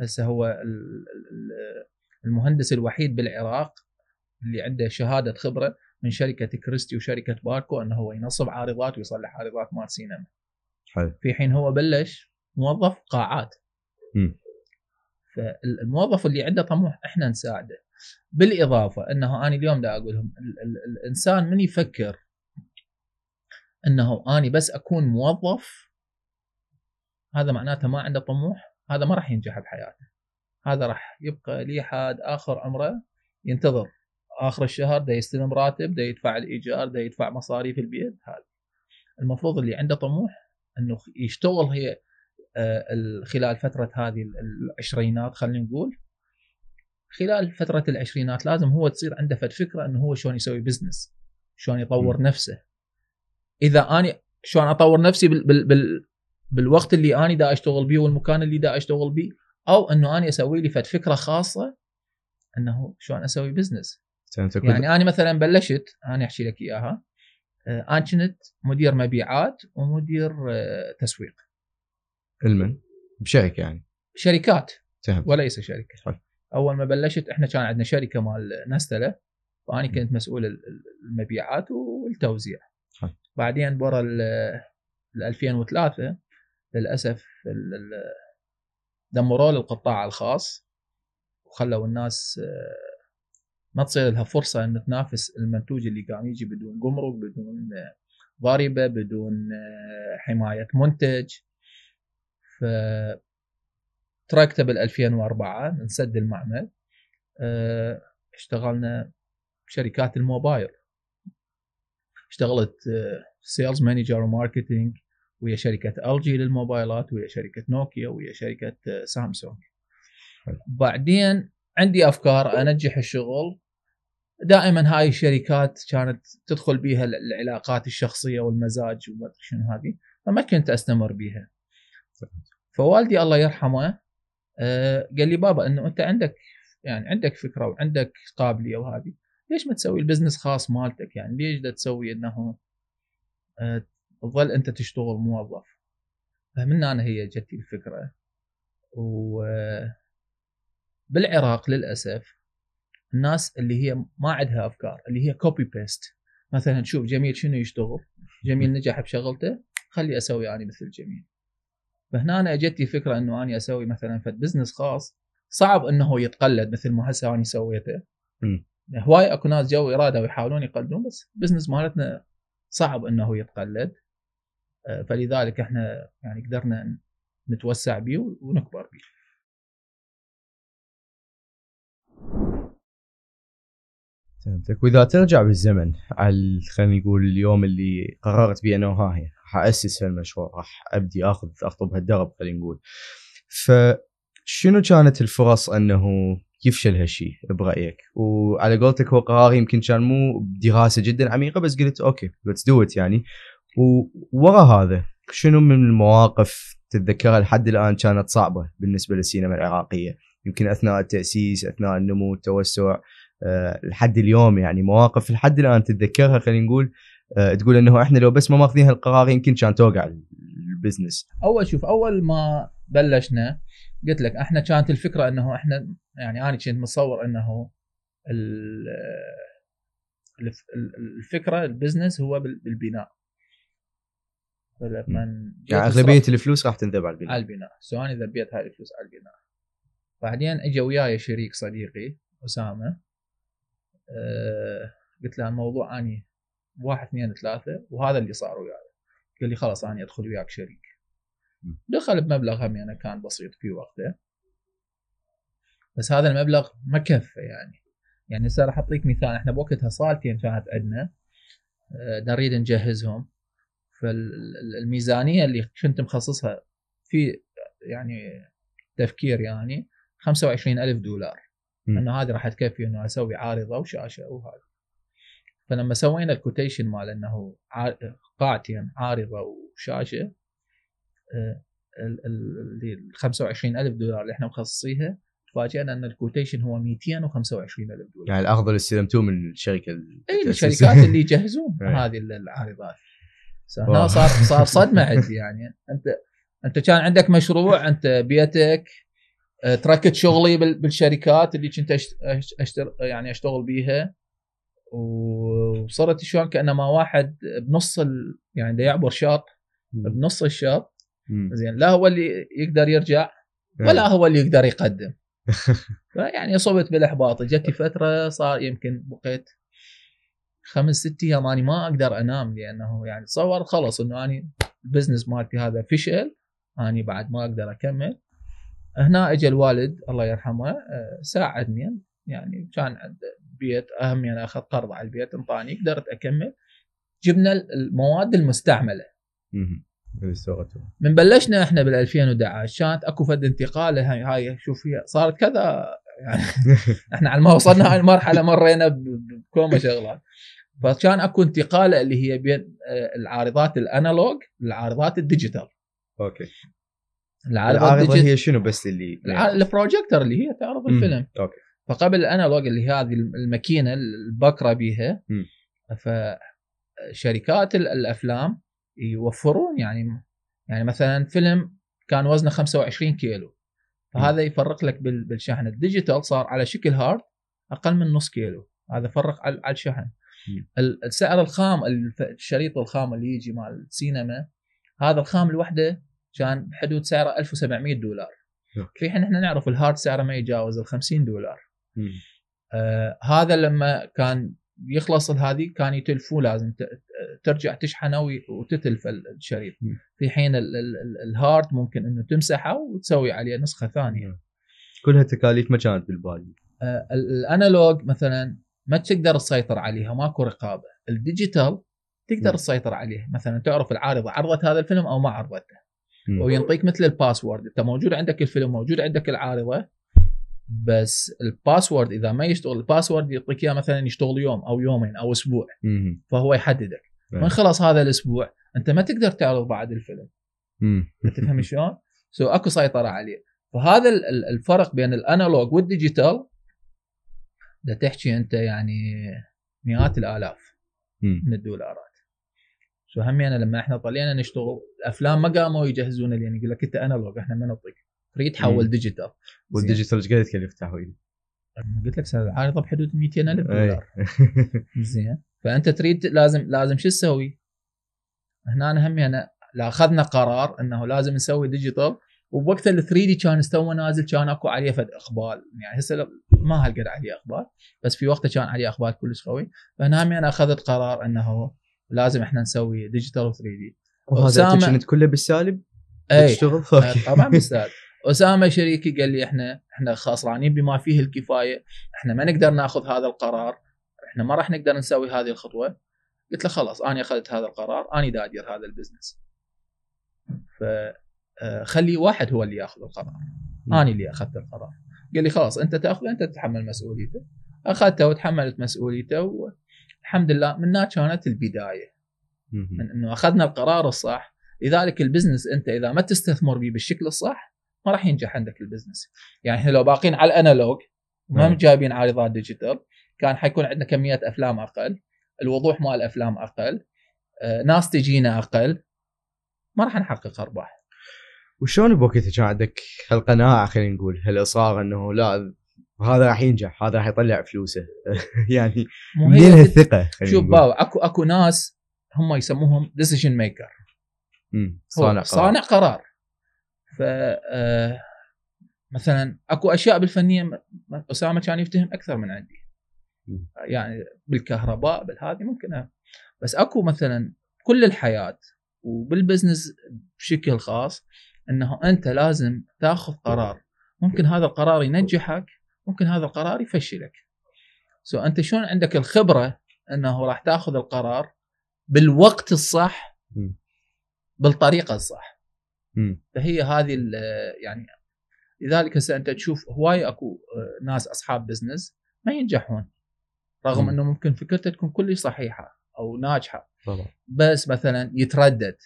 هسه هو المهندس الوحيد بالعراق اللي عنده شهادة خبرة من شركة كريستي وشركة باركو انه هو ينصب عارضات ويصلح عارضات مال سينما. حلو. في حين هو بلش موظف قاعات م. فالموظف اللي عنده طموح احنا نساعده. بالإضافة أنه أنا اليوم دا أقولهم ال- ال- الإنسان من يفكر أنه أنا بس أكون موظف هذا معناته ما عنده طموح هذا ما راح ينجح بحياته. هذا راح يبقى لحد آخر عمره ينتظر آخر الشهر دا يستلم راتب دا يدفع الإيجار دا يدفع مصاريف البيت. هذا المفروض اللي عنده طموح أنه يشتغل هي خلال فترة هذه العشرينات خلينا نقول خلال فترة العشرينات لازم هو تصير عنده فكرة انه هو شلون يسوي بزنس شلون يطور م. نفسه. اذا انا شلون اطور نفسي بال بال بال بالوقت اللي انا دا اشتغل بيه والمكان اللي دا اشتغل بيه او انه انا اسوي لي فكرة خاصة انه شلون اسوي بزنس. يعني انا مثلا بلشت انا احكي لك اياها انا كنت مدير مبيعات ومدير تسويق المن بشركة يعني شركات تهب. وليس شركة حل. أول ما بلشت إحنا كان عندنا شركة مال نستلة فأنا كنت مسؤول المبيعات والتوزيع. بعدين برا ال ألفين وثلاثة للأسف دمروا القطاع الخاص وخلوا الناس ما تصير لها فرصة أن تنافس المنتوج اللي قام يجي بدون جمرك بدون ضريبة بدون حماية منتج. ف تركته بال ألفين وأربعة نسد المعمل اشتغلنا بشركات الموبايل اشتغلت سيلز مانجر وماركتينج ويا شركة إل جي للموبايلات ويا شركة نوكيا ويا شركة سامسونج. بعدين عندي أفكار أنجح الشغل دائما هاي الشركات كانت تدخل بيها العلاقات الشخصية والمزاج وما شنو هذه فما كنت أستمر بيها. فوالدي الله يرحمه قال لي بابا انه انت عندك يعني عندك فكره وعندك قابليه وهذه ليش ما تسوي البزنس خاص مالتك يعني ليش دا تسوي انه تظل انت تشتغل موظف. فمن انا هي جتي الفكره. وبالعراق للاسف الناس اللي هي ما عندها افكار اللي هي كوبي بيست مثلا شوف جميل شنو يشتغل جميل نجح بشغلته خلي اسوي انا مثل جميل. فهنا أنا أجتي فكرة إنه أنا أسوي مثلاً في بزنس خاص صعب إنه يتقلد مثل ما هسه أنا سويته. هواي أكو ناس جو إرادة ويحاولون يقلدون بس بزنس مالتنا صعب إنه يتقلد. فلذلك إحنا يعني قدرنا نتوسع بيه ونكبر بيه. فهمتك. وإذا ترجع بالزمن على خلينا نقول اليوم اللي قررت بيه أنا وهاي حأسس هالمشروع راح أبدي أخذ أخطب هالدرب خلينا نقول فشنو كانت الفرص أنه يفشل هالشيء برايك؟ وعلى قولتك هو قرار يمكن كان مو بدراسه جدا عميقه، بس قلت اوكي ليتس دو ات يعني. وورا هذا شنو من المواقف تتذكرها لحد الان كانت صعبه بالنسبه للسينما العراقيه، يمكن اثناء التاسيس، اثناء النمو، التوسع، أه لحد اليوم يعني مواقف لحد الان تتذكرها، خلينا نقول أه تقول انه احنا لو بس ما ماخذين هالقرار يمكن كان توقع البزنس؟ اول شوف اول ما بلشنا قلت لك احنا كانت الفكره انه احنا يعني انا كنت متصور انه الفكره البزنس هو بالبناء، فلما يعني اغلبيه الفلوس راح تنذب على البناء على البناء سو انا ذبيت هاي الفلوس على البناء. بعدين اجى وياي شريك صديقي اسامه، أه قلت له الموضوع اني واحد اثنين ثلاثه وهذا اللي صار وياي، قال لي خلاص انا ادخل وياك شريك. دخل بمبلغ همي انا كان بسيط في وقته، بس هذا المبلغ ما كفى يعني. يعني هسه راح اعطيك مثال، احنا بوقتها صالتين كانت عندنا نريد نجهزهم، فالميزانيه اللي كنت مخصصها في يعني تفكير يعني خمسة وعشرين ألف دولار م. انه هذه راح تكفي انه اسوي عارضه وشاشه وهذا. فلما سوينا الكوتيشن مال انه قاعتين عارضه وشاشه، ال خمسة وعشرين ألف دولار اللي احنا مخصصيها تفاجئنا ان الكوتيشن هو مئتين وخمسة وعشرين ألف دولار، يعني الأخضر اللي استلمتوه من الشركه اي الشركات اللي يجهزون هذه العارضات. هنا صار صار صدمه عندي يعني، انت انت كان عندك مشروع، انت بيتك، تركت شغلي بالشركات اللي كنت اشتغل يعني اشتغل بيها، وصرت شلون كانما واحد بنص ال... يعني دا يعبر شاط بنص الشاط. زين لا هو اللي يقدر يرجع ولا هو اللي يقدر يقدم. فيعني صبت بالاحباط، جتني فتره صار يمكن بقيت خمس ست ايام اني ما اقدر انام، لانه يعني تصور خلص انه اني البزنس مالتي هذا فشل، اني بعد ما اقدر اكمل. هنا اجى الوالد الله يرحمه ساعدني، يعني كان عند بيت اهم يعني اخذ قرض على البيت انطاني، قدرت اكمل. جبنا المواد المستعمله من بلشنا احنا بال ألفين وأحد عشر كانت اكو فد انتقاله هاي, هاي شوف هي صارت كذا يعني احنا على ما وصلنا هاي المرحله مرينا بكومه شغلات. فكان اكو انتقاله اللي هي بين العارضات الانالوج للعارضات الديجيتال. اوكي العارضه هي شنو بس اللي البروجيكتور اللي هي تعرض الفيلم. اوكي فقبل الانالوج اللي هذه الماكينه البكره بيها، فشركات الافلام يوفرون يعني يعني مثلا فيلم كان وزنه خمسة وعشرين كيلو، فهذا يفرق لك بالشحن. الديجيتال صار على شكل هارد اقل من نص كيلو، هذا فرق على الشحن. السعر الخام الشريط الخام اللي يجي مع السينما، هذا الخام الوحده كان بحدود سعره ألف وسبعمئة دولار، في حين احنا نعرف الهارد سعره ما يتجاوز ال خمسين دولار. آه هذا لما كان يخلص هذه كان يتلفوا، لازم ترجع تشحنه وتتلف الشريط، في حين الهارد ممكن انه تمسحه وتسوي عليه نسخه ثانيه. كلها تكاليف ما كانت بالبالي. آه الانالوج مثلا ما تقدر تسيطر عليها، ماكو رقابه. الديجيتال تقدر تسيطر عليها، مثلا تعرف العارضه عرضت هذا الفيلم او ما عرضته، وينطيك مثل الباسورد. انت موجود عندك الفيلم، موجود عندك العارضه، بس الباسورد اذا ما يشتغل، الباسورد يعطيك اياه مثلا يشتغل يوم او يومين او اسبوع، فهو يحددك من خلاص هذا الاسبوع انت ما تقدر تعرض بعد الفيلم. تفهم شلون؟ سو اكو سيطره عليه. فهذا الفرق بين الانالوج والديجيتال ده تحكي انت يعني مئات الالاف من الدولارات. سو همي انا لما احنا طلعنا نشتغل الافلام ما قاموا يجهزون لي، يعني يقول لك انت انالوج احنا ما نعطيك، تريد تحول ديجيتال. والديجيتال ايش قاعد تكلف تحويل؟ قلت لك سعر العارضه بحدود مئتين ألف دولار. زين فانت تريد لازم لازم شو تسوي؟ هنا انا همي انا اخذنا قرار انه لازم نسوي ديجيتال، وبوقت ال ثري دي كان استوى نازل، كان اكو عليه فد اقبال، يعني هسه ما هالقد عليه اقبال، بس في وقته كان عليه اقبال كلش قوي. فهنا همي انا اخذت قرار انه لازم احنا نسوي ديجيتال و ثري دي. وهذا كنت كله بالسالب تشتغل طبعا بالسالب. أسامة شريكي قال لي احنا احنا خسرانين بما فيه الكفايه، احنا ما نقدر ناخذ هذا القرار، احنا ما راح نقدر نسوي هذه الخطوه. قلت له خلاص انا اخذت هذا القرار، انا دا ادير هذا البزنس، فخلي واحد هو اللي ياخذ القرار. انا اللي اخذت القرار، قال لي خلاص انت تاخذ انت تتحمل مسؤوليته. اخذته وتحملت مسؤوليته والحمد لله. من هنا كانت البدايه من انه اخذنا القرار الصح. لذلك البزنس انت اذا ما تستثمر به بالشكل الصح ما راح ينجح عندك البزنس. يعني احنا لو باقين على الانالوج وما مجابين عارضات ديجيتال كان حيكون عندنا كميه افلام اقل، الوضوح مال الافلام اقل، ناس تجينا اقل، ما راح نحقق ارباح. وشلون بوقتها كان عندك هالقناعه، خلينا نقول هالاصرار انه لا هذا راح ينجح، هذا راح يطلع فلوسه؟ يعني منين الثقه؟ شوف باو اكو اكو ناس هم يسموهم ديسيجن ميكر، صانع, صانع قرار. ف مثلا اكو اشياء بالفنيه اسامه كان يفتهم اكثر من عندي، يعني بالكهرباء بالهذه ممكن، بس اكو مثلا كل الحياه وبالبزنس بشكل خاص انه انت لازم تاخذ قرار. ممكن هذا القرار ينجحك، ممكن هذا القرار يفشلك. سو انت شلون عندك الخبره انه راح تاخذ القرار بالوقت الصح بالطريقه الصح. فهي هذه يعني لذلك هسه انت تشوف هواي اكو ناس اصحاب بزنس ما ينجحون رغم انه ممكن فكرته تكون كلش صحيحه او ناجحه طبعا، بس مثلا يتردد.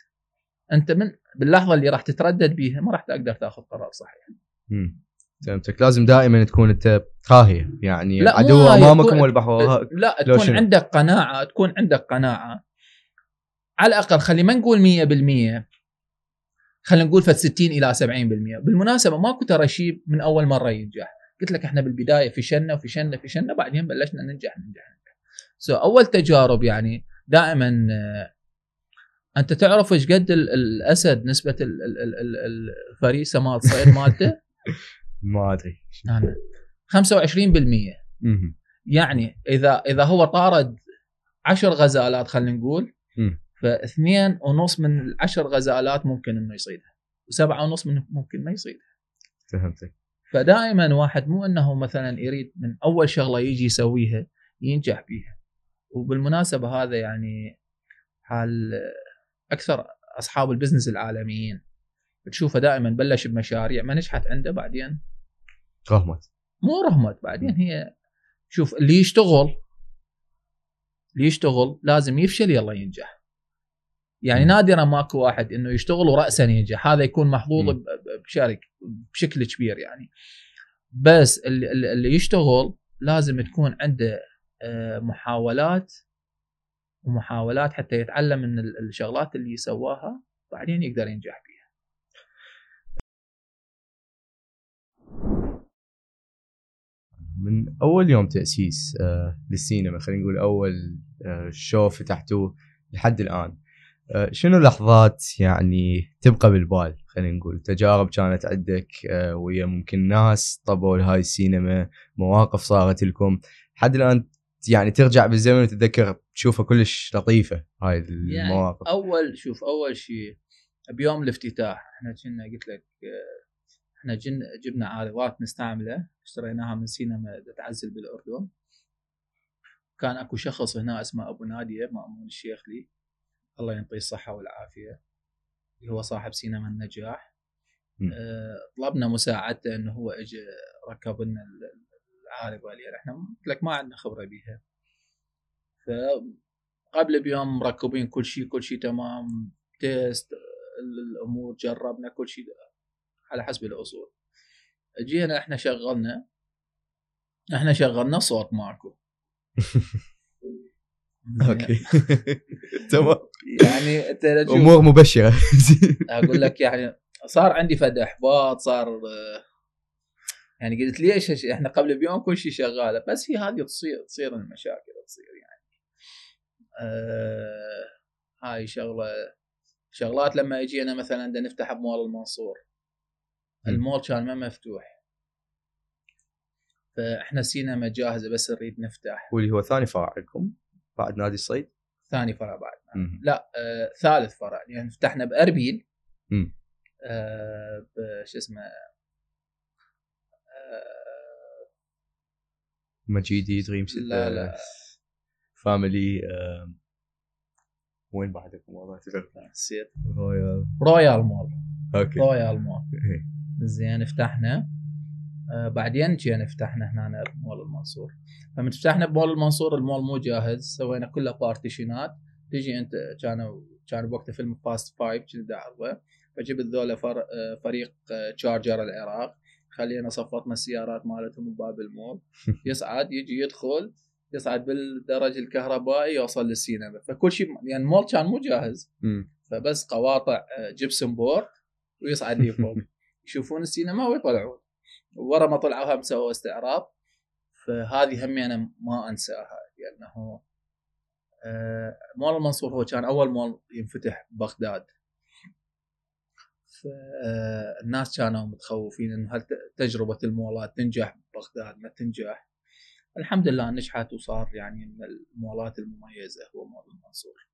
انت من باللحظه اللي راح تتردد بيها ما راح تقدر تاخذ قرار صحيح. امم فهمتك. لازم دائما تكون انت تراهي، يعني عدو امامكم والبحر وراك. لا تكون شنو. عندك قناعه، تكون عندك قناعه على الاقل. خلي ما نقول مية بالمية، خلينا نقول فت ستين إلى سبعين بالمية. بالمناسبه ماكو ترشيب من اول مره ينجح. قلت لك احنا بالبدايه فشلنا وفشلنا فشلنا بعدين بلشنا ننجح ننجح. سو اول تجارب يعني دائما انت تعرف ايش قد الاسد نسبه الفريسه مال الصيد مالته. ما ادري انا خمسة وعشرين بالمية. يعني اذا اذا هو طارد عشر غزالات خلينا نقول فاثنين ونص من العشر غزالات ممكن انه يصيدها وسبعة ونص من ممكن ما يصيدها. فهمتك. فدائما واحد مو انه مثلا يريد من اول شغله يجي يسويها ينجح بيها. وبالمناسبه هذا يعني حال اكثر اصحاب البزنس العالميين تشوفه دائما بلش بمشاريع ما نجحت عنده بعدين رهمت. مو رهمت بعدين هي شوف اللي يشتغل اللي يشتغل لازم يفشل يلا ينجح. يعني نادرا ماكو واحد انه يشتغل وراسا ينجح، هذا يكون محظوظ بشارك بشكل كبير يعني. بس اللي, اللي يشتغل لازم تكون عنده محاولات ومحاولات حتى يتعلم من الشغلات اللي يسواها بعدين يقدر ينجح بيها. من اول يوم تاسيس آه للسينما، خلينا نقول اول آه شو فتحتوه لحد الان، آه شنو لحظات يعني تبقى بالبال؟ خلينا نقول تجارب كانت عندك آه ويا ممكن ناس طبوا لهاي السينما، مواقف صارت لكم لحد الان يعني ترجع بالزمن وتتذكر تشوفها كلش لطيفه هاي المواقف. يعني اول شوف اول شيء بيوم الافتتاح احنا كنا قلت لك آه احنا جبنا عارضات مستعمله اشتريناها من سينما تعزل بالاردن. كان اكو شخص هنا اسمه ابو ناديه مامون الشيخ لي الله يعطيه الصحه والعافيه، اللي هو صاحب سينما النجاح. اه طلبنا مساعدته انه هو اجى ركب لنا العارضه اللي احنا قلت لك ما عندنا خبره بيها. فقبل بيوم مركبين كل شيء كل شيء تمام، تيست الامور جربنا كل شيء على حسب الاصول. جينا احنا شغلنا احنا شغلنا صوت ماكو. اوكي تمام. يعني انت امور مبشره. اقول لك يعني صار عندي فد احباط، صار يعني قلت ليش احنا قبل بيوم كل شيء شغاله. بس هي هذه تصير تصير المشاكل تصير يعني. آه هاي شغله شغلات لما اجينا مثلا بدنا نفتح بمول المنصور، المول كان ما مفتوح. فاحنا سينما جاهزه بس نريد نفتح. واللي هو ثاني فرع لكم بعد نادي الصيد؟ ثاني فرع بعد م- لا آه، ثالث فرع لان يعني فتحنا باربيل امم آه، شو اسمه آه، مجيدي دريم ستة لا لا فاميلي آه، وين بعدكم والله نسيت رويال رويال مول. اوكي رويال مول زين فتحنا بعدين جينا فتحنا هنا بمول المنصور. فمن فتحنا بمول المنصور المول مو جاهز، سوينا كله بارتيشنات. تجي انت كانوا كان بوقتها فيلم فاست فايف كنت اعرضه، فجبت ذولا فريق تشارجر العراق، خلينا صفطنا السيارات مالتهم بباب المول، يصعد يجي يدخل يصعد بالدرج الكهربائي يوصل للسينما. فكل شيء يعني المول كان مو جاهز، فبس قواطع جبسن بورد ويصعد لي فوق يشوفون السينما ويطلعون. ورا ما طلعوا هم سووا استعراض. فهذه همي انا ما انساها، لانه مول المنصور هو كان اول مول ينفتح ببغداد، فالناس كانوا متخوفين انه هل تجربه المولات تنجح ببغداد ما تنجح. الحمد لله نجحت وصار يعني من المولات المميزه هو مول المنصور.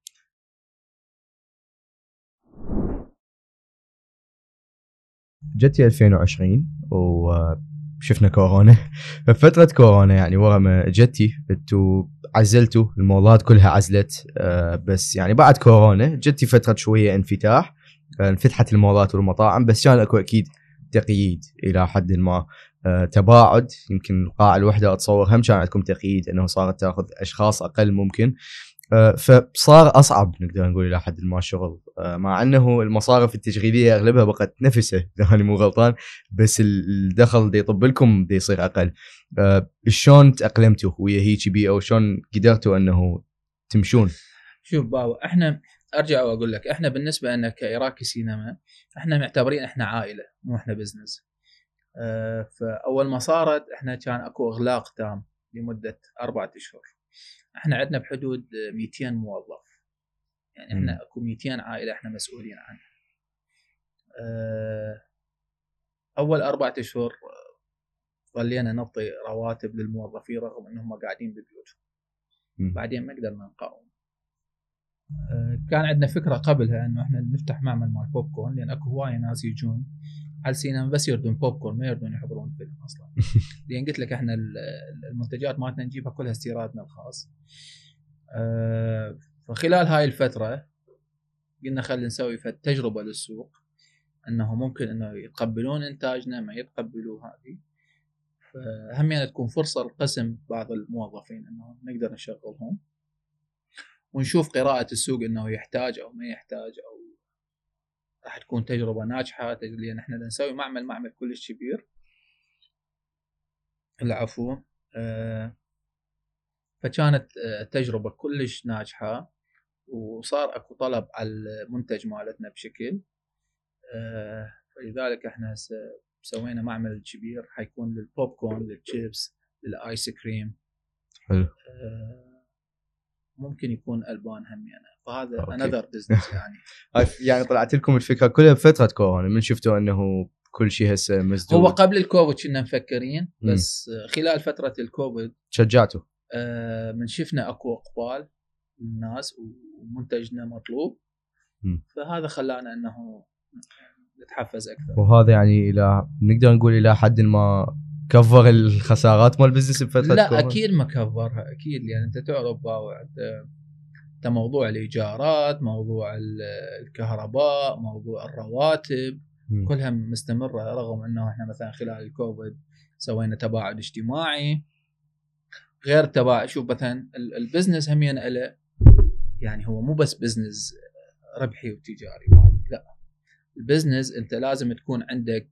جت ألفين وعشرين وشفنا كورونا، ففترة كورونا يعني ورا ما جتي انتوا عزلتوا المولات كلها عزلت، بس يعني بعد كورونا جتي فترة شوية انفتاح، انفتحت المولات والمطاعم، بس كان اكو اكيد تقييد الى حد ما، تباعد. يمكن القاعة الوحدة اتصور هم كان عندكم تقييد انه صارت تاخذ اشخاص اقل ممكن، فصار أصعب نقدر نقول إلى حد ما شغل، مع أنه المصارف التشغيلية أغلبها بقت نفسها إذا أنا مو غلطان، بس الدخل دي يطب لكم دي يصير أقل. شلون تأقلمتوا ويا هيك بي أو شلون قدرتوا أنه تمشون؟ شوف باو، إحنا أرجع وأقول لك، إحنا بالنسبة لنا كإراكي سينما إحنا معتبرين إحنا عائلة مو إحنا بزنس. فأول ما صارت إحنا كان أكو إغلاق تام لمدة أربعة أشهر. احنا عندنا بحدود مئتين موظف، يعني احنا اكو مئتين عائله احنا مسؤولين عنها. اول اربعة اشهر ظلينا نعطي رواتب للموظفين رغم انهم قاعدين ببيوتهم، بعدين ما قدرنا نقاوم. كان عندنا فكره قبلها انه احنا نفتح معمل مال بوب كورن، لان اكو هوايه ناس يجون على السينما بس يردون بوب كورن، ما يردون يحضرون فيلم اصلا. لان قلت لك احنا المنتجات مالتنا نجيبها كلها استيرادنا الخاص. أه فخلال هاي الفتره قلنا خلينا نسوي تجربه للسوق انه ممكن انه يتقبلون انتاجنا ما يتقبلوا هذه، فهم يعني تكون فرصه لقسم بعض الموظفين انه نقدر نشغلهم ونشوف قراءه السوق انه يحتاج او ما يحتاج، او راح تكون تجربة ناجحة. لأن احنا نسوي معمل معمل كلش كبير. العفو. اه فكانت التجربة كلش ناجحة وصار اكو طلب على المنتج مالتنا بشكل، اه فلذلك احنا سوينا معمل كبير حيكون للبوب كورن للشيبس للايس كريم. حلو. اه ممكن يكون ألبان همينة، فهذا another business يعني. يعني طلعت لكم الفكرة كلها بفترة كورونا، من شفتوا أنه كل شيء هسه مسدود. هو قبل الكوفيد كنا مفكرين، بس م. خلال فترة الكوفيد شجعتوا. آه من شفنا أكو إقبال الناس ومنتجنا مطلوب، م. فهذا خلانا أنه نتحفز أكثر. وهذا يعني إلى نقدر نقول إلى حد ما كفر الخسارات مال بزنس بفترة؟ لا كورونا. أكيد ما كفرها أكيد، لأن أنت تعرف باوع أنت موضوع الإيجارات، موضوع الكهرباء، موضوع الرواتب، م. كلها مستمرة. رغم أنه إحنا مثلا خلال الكوفيد سوينا تباعد اجتماعي غير تباعد. شوف مثلا البزنس هم ينقله، يعني هو مو بس بزنس ربحي وتجاري، لا البزنس أنت لازم تكون عندك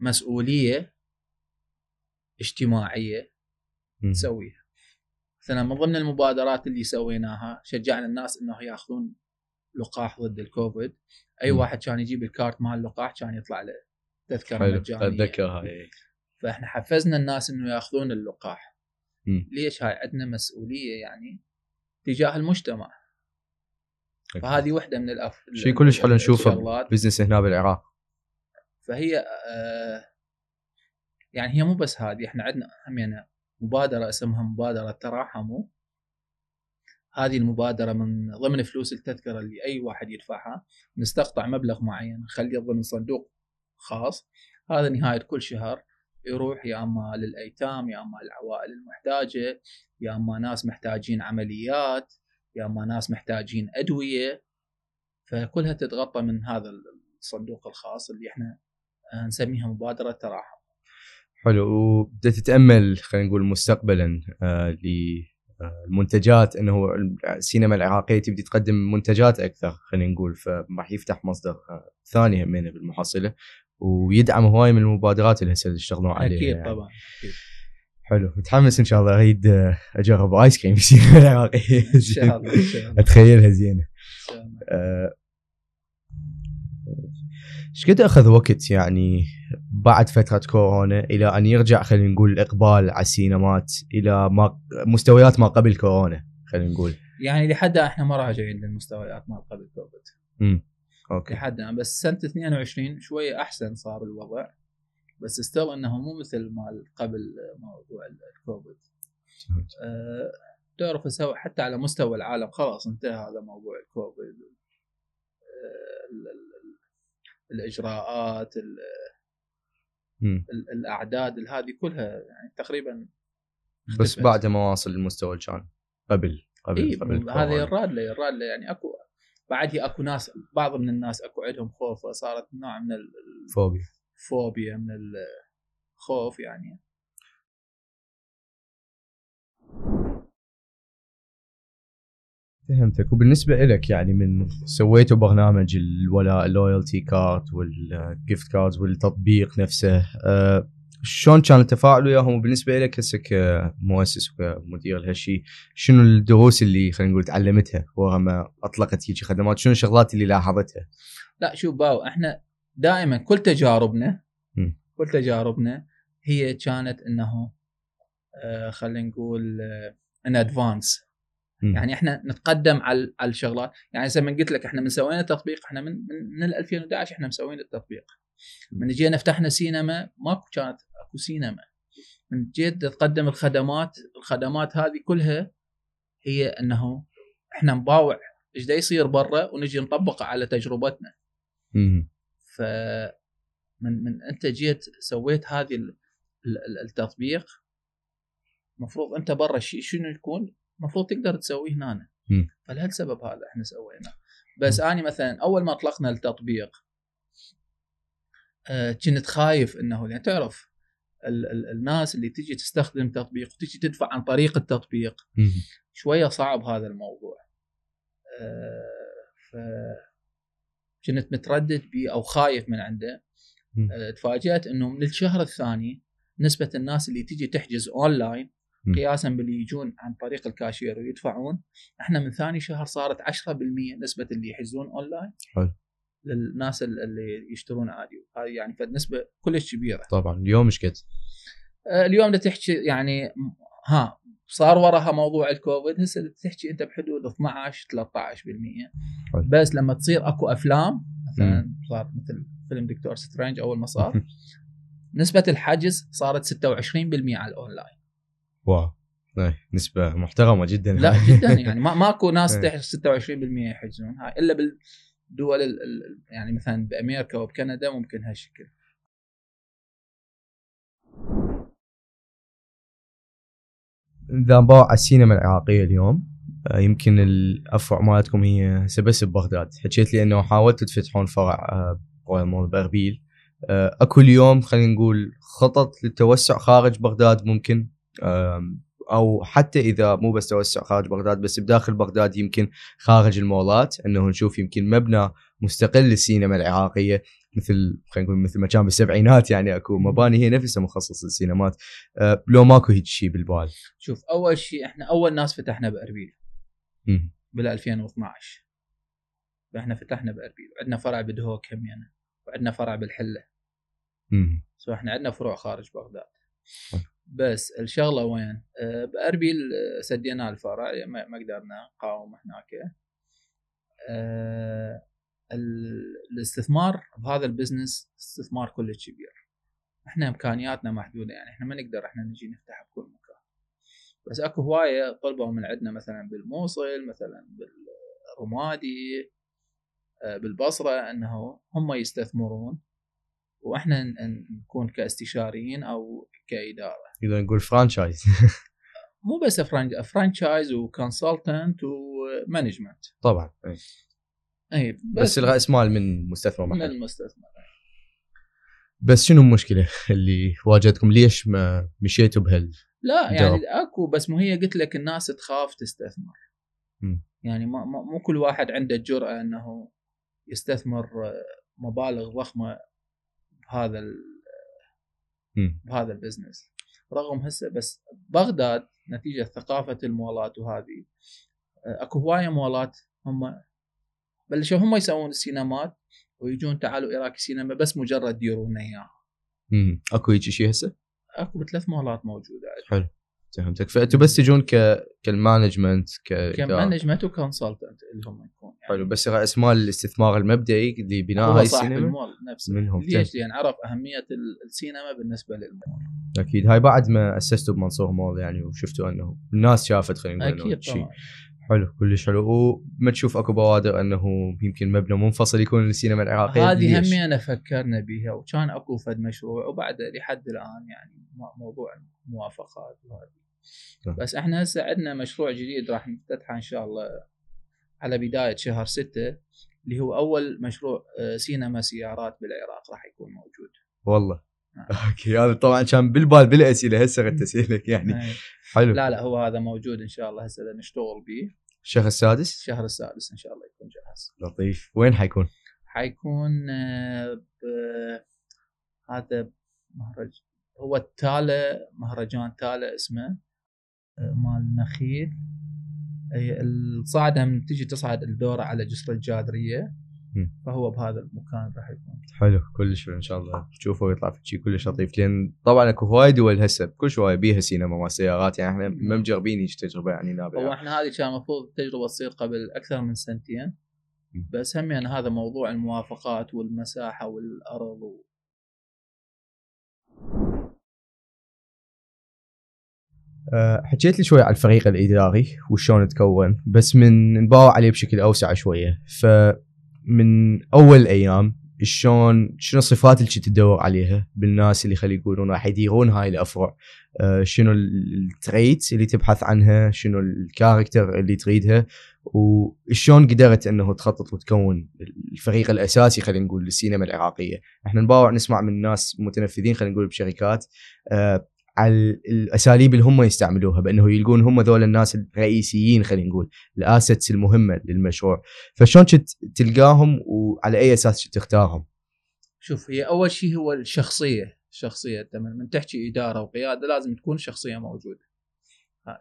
مسؤولية اجتماعية نسويها. مثلا من ضمن المبادرات اللي سويناها شجعنا الناس انه ياخذون لقاح ضد الكوفيد. اي م. واحد كان يجيب الكارت مال اللقاح كان يطلع له تذكرة مجانية، فاحنا حفزنا الناس انه ياخذون اللقاح. م. ليش؟ هاي عندنا مسؤولية يعني تجاه المجتمع. أكيد. فهذه واحدة من الأف شيء كلش حلو نشوفه بزنس هنا بالعراق. فهي آه يعني هي مو بس هذه، احنا عندنا همينة مبادرة اسمها مبادرة تراحموا. هذه المبادرة من ضمن فلوس التذكرة اللي اي واحد يدفعها نستقطع مبلغ معين نخليه ضمن صندوق خاص. هذا نهاية كل شهر يروح يا اما للايتام، يا اما للعوائل المحتاجة، يا اما ناس محتاجين عمليات، يا اما ناس محتاجين ادوية، فكلها تتغطى من هذا الصندوق الخاص اللي احنا نسميها مبادرة تراحم. حلو. وبدأ تتأمل خلينا نقول مستقبلا آه للمنتجات، انه السينما العراقية تبدي تقدم منتجات اكثر خلينا نقول، فراح يفتح مصدر ثاني همينه بالمحصلة ويدعم هواي من المبادرات اللي هسه يشتغلون عليها. اكيد يعني. طبعا أكيد. حلو، متحمس ان شاء الله، اريد اجرب ايس كريم بالسينما العراقية ان شاء الله. اتخيلها زينة. ايش قد اخذ وقت يعني بعد فترة كورونا الى ان يرجع خلينا نقول الاقبال على السينمات الى ما مستويات ما قبل كورونا خلينا نقول؟ يعني لحد احنا ما راجعين للمستويات ما قبل كوفيد. امم اوكي. لحد بس سنة اثنين وعشرين شوية احسن صار الوضع، بس استل انه مو مثل ما قبل موضوع الكوفيد. أه تعرف سواء حتى على مستوى العالم خلاص انتهى هذا موضوع الكوفيد، الاجراءات الاعداد هذه كلها يعني تقريبا اختفت. بس بعد ما واصل المستوى كان قبل قبل إيه قبل هذه الرادله الرادله يعني اكو بعدها اكو ناس، بعض من الناس اكو عندهم خوف، صارت نوع من الفوبيا فوبيا من الخوف يعني. فهمتك. وبالنسبة لك يعني من سويتوا برنامج الولاء اللويالتي كارد والجيفت كاردز والتطبيق نفسه، أه شلون كان التفاعل وياهم؟ وبالنسبة لك هسه كمؤسس وكمدير هالشي، شنو الدروس اللي خلينا نقول تعلمتها ورا ما اطلقت هيك خدمات؟ شنو الشغلات اللي لاحظتها؟ لا شوف باو، احنا دائما كل تجاربنا م. كل تجاربنا هي كانت انه آه خلينا نقول ان آه ادفانس، يعني احنا نتقدم على على الشغلات. يعني زي ما قلت لك احنا من سوينا التطبيق، احنا من من ألفين وأحد عشر احنا مسوين التطبيق. من جينا فتحنا سينما ماكو كانت اكو سينما، من جيت تقدم الخدمات، الخدمات هذه كلها هي انه احنا نباوع ايش دا يصير برا ونجي نطبقه على تجربتنا. امم ف من من انت جيت سويت هذه التطبيق، المفروض انت برا شنو يكون مفروض تقدر تسويه هنا. فلهالسبب هذا احنا سوينا. بس م. أنا مثلا أول ما أطلقنا التطبيق أه كنت خايف إنه يعني تعرف ال- ال- الناس اللي تجي تستخدم تطبيق وتجي تدفع عن طريق التطبيق، م. شوية صعب هذا الموضوع. أه فكنت متردد بي أو خايف من عنده. أه تفاجأت إنه من الشهر الثاني نسبة الناس اللي تجي تحجز أونلاين قياسا باللي يجون عن طريق الكاشير ويدفعون، احنا من ثاني شهر صارت عشرة بالمئة نسبة اللي يحجزون اونلاين للناس اللي يشترون عادي. هذه يعني فالنسبة كلش كبيرة. طبعا اليوم ايش كد؟ اليوم تحكي يعني ها صار وراها موضوع الكوفيد، هسه تحكي انت بحدود اثناعش ثلاثطعش بالمئة. بس لما تصير اكو افلام مثلا صار مثل فيلم دكتور سترينج اول ما صار نسبة الحجز صارت ستة وعشرين بالمئة على الاونلاين. واو، نسبة محترمة جدا. لا جدا يعني ما ماكو ناس تحجز ستة وعشرين بالمئة يحجزون، هاي الا بالدول ال ال يعني مثلا بامريكا وبكندا ممكن هالشكل. اذا نباوع على السينما العراقية اليوم، يمكن الافرع مالتكم هي بس ببغداد، حكيت لي انه حاولتوا تفتحون فرع مول باربيل، اكو اليوم خلينا نقول خطط للتوسع خارج بغداد ممكن، أو حتى إذا مو بس توسع خارج بغداد بس بداخل بغداد، يمكن خارج المولات أنه نشوف يمكن مبنى مستقل للسينما العراقية، مثل خلينا نقول مثل ما كان بالسبعينات يعني أكو مباني هي نفسها مخصصة للسينمات. أه لو ماكو هيك شيء بالبال. شوف أول شيء إحنا أول ناس فتحنا بأربيل بالألفين واثناعش، فإحنا فتحنا بأربيل، عندنا فرع بدهوك همينة، وعندنا فرع بالحلة. امم سو إحنا عندنا فروع خارج بغداد. بس الشغله وين؟ أه بأربيل سدينا الفرع، ما قدرنا نقاوم هناك. أه الاستثمار بهذا البزنس استثمار كلش كبير، احنا امكانياتنا محدوده يعني احنا ما نقدر احنا نجي نفتح بكل مكان. بس اكو هوايه طلبوا من عندنا مثلا بالموصل، مثلا بالرمادي، أه بالبصره، انه هم يستثمرون واحنا نكون كاستشاريين او كاداره. اذا نقول فرانشايز مو بس فرانشايز وكونسلتنت ومانجمنت. طبعا اي بس, بس الرأس مال من مستثمر محل. من المستثمر. بس شنو المشكله اللي واجهتكم؟ ليش ما مشيتوا بهال لا يعني جواب. اكو بس مو هي قلت لك الناس تخاف تستثمر. م. يعني ما مو كل واحد عنده الجرأة انه يستثمر مبالغ ضخمه بهذا ال بهذا البزنس، رغم هسه بس بغداد نتيجه ثقافه المولات وهذه اكو هوايه مولات هم بلشوا هم يسوون السينمات ويجون تعالوا إراقي سينما بس مجرد ديرونا اياها. امم اكو هيك شيء هسه؟ اكو ثلاث مولات موجوده. حلو فهمتك. فانتوا بس تجون ك كالمانجمنت ك كمانجمنت وكونسلتنت اللي هم يكون يعني. حلو بس رأس مال الاستثمار المبدئي لبناء هاي السينما نفسه منهم. ليش؟ لان عرف اهميه السينما بالنسبه للمول. اكيد هاي بعد ما اسستوا بمنصور مول يعني وشفتوا انه الناس شافت خلينا نقول شيء حلو كلش حلو. وما تشوف اكو بوادر انه يمكن مبنى منفصل يكون للسينما العراقيه؟ هذه همي انا فكرنا بها وكان اكو فد مشروع وبعد لحد الان يعني موضوع الموافقات وهذه. بس احنا هسه عندنا مشروع جديد راح نفتتحه ان شاء الله على بدايه شهر ستة اللي هو اول مشروع سينما سيارات بالعراق راح يكون موجود. والله اوكي هذا طبعا كان بالبال بالاسئله هسه قلت اسالك يعني. حلو لا لا هو هذا موجود ان شاء الله هسه نشتغل به. الشهر السادس الشهر السادس ان شاء الله يكون جاهز. لطيف. وين حيكون؟ حيكون هذا مهرج هو التاله مهرجان تاله اسمه مال نخيل الصاعده من تجي تصعد الدوره على جسر الجادريه. مم. فهو بهذا المكان راح يكون حلو كلش ان شاء الله تشوفه ويطلع في شيء كلش لطيف. لان طبعا اكو هواي دول هسه كل شويه بيها سينما مال سيارات يعني احنا ما مجربين هيك تجربه يعني نابعه. هو احنا هذه كان المفروض التجربه تصير قبل اكثر من سنتين. مم. بس هم يعني هذا موضوع الموافقات والمساحه والارض و... أه حكيت لي شويه على الفريق الاداري وشلون تكون بس من نباوع عليه بشكل اوسع شويه. ف من اول ايام شلون شنو الصفات اللي كنت تدور عليها بالناس اللي خلي يقولون راح يديرون هاي الافرع؟ أه شنو التريت اللي تبحث عنها؟ شنو الكاركتر اللي تريدها؟ وشلون قدرت انه تخطط وتكون الفريق الاساسي خلينا نقول للسينما العراقيه؟ احنا نباوع نسمع من ناس متنفذين خلينا نقول بشركات أه على الاساليب اللي هم يستعملوها بانه يلقون هم ذول الناس الرئيسيين خلينا نقول الاسيتس المهمه للمشروع. فشلون كنت تلقاهم وعلى اي اساس كنت تختارهم؟ شوف هي اول شيء هو الشخصيه. الشخصيه تمام من تحكي اداره وقياده لازم تكون شخصيه موجوده. ها.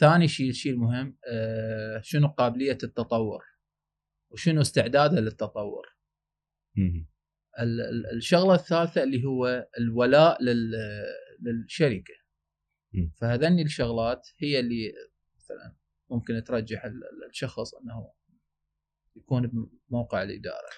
ثاني شيء الشيء المهم آه شنو قابليه التطور وشنو استعداده للتطور. م- الشغله الثالثه اللي هو الولاء لل للشركه. فهذني الشغلات هي اللي مثلا ممكن ترجح الشخص انه يكون بموقع الاداره.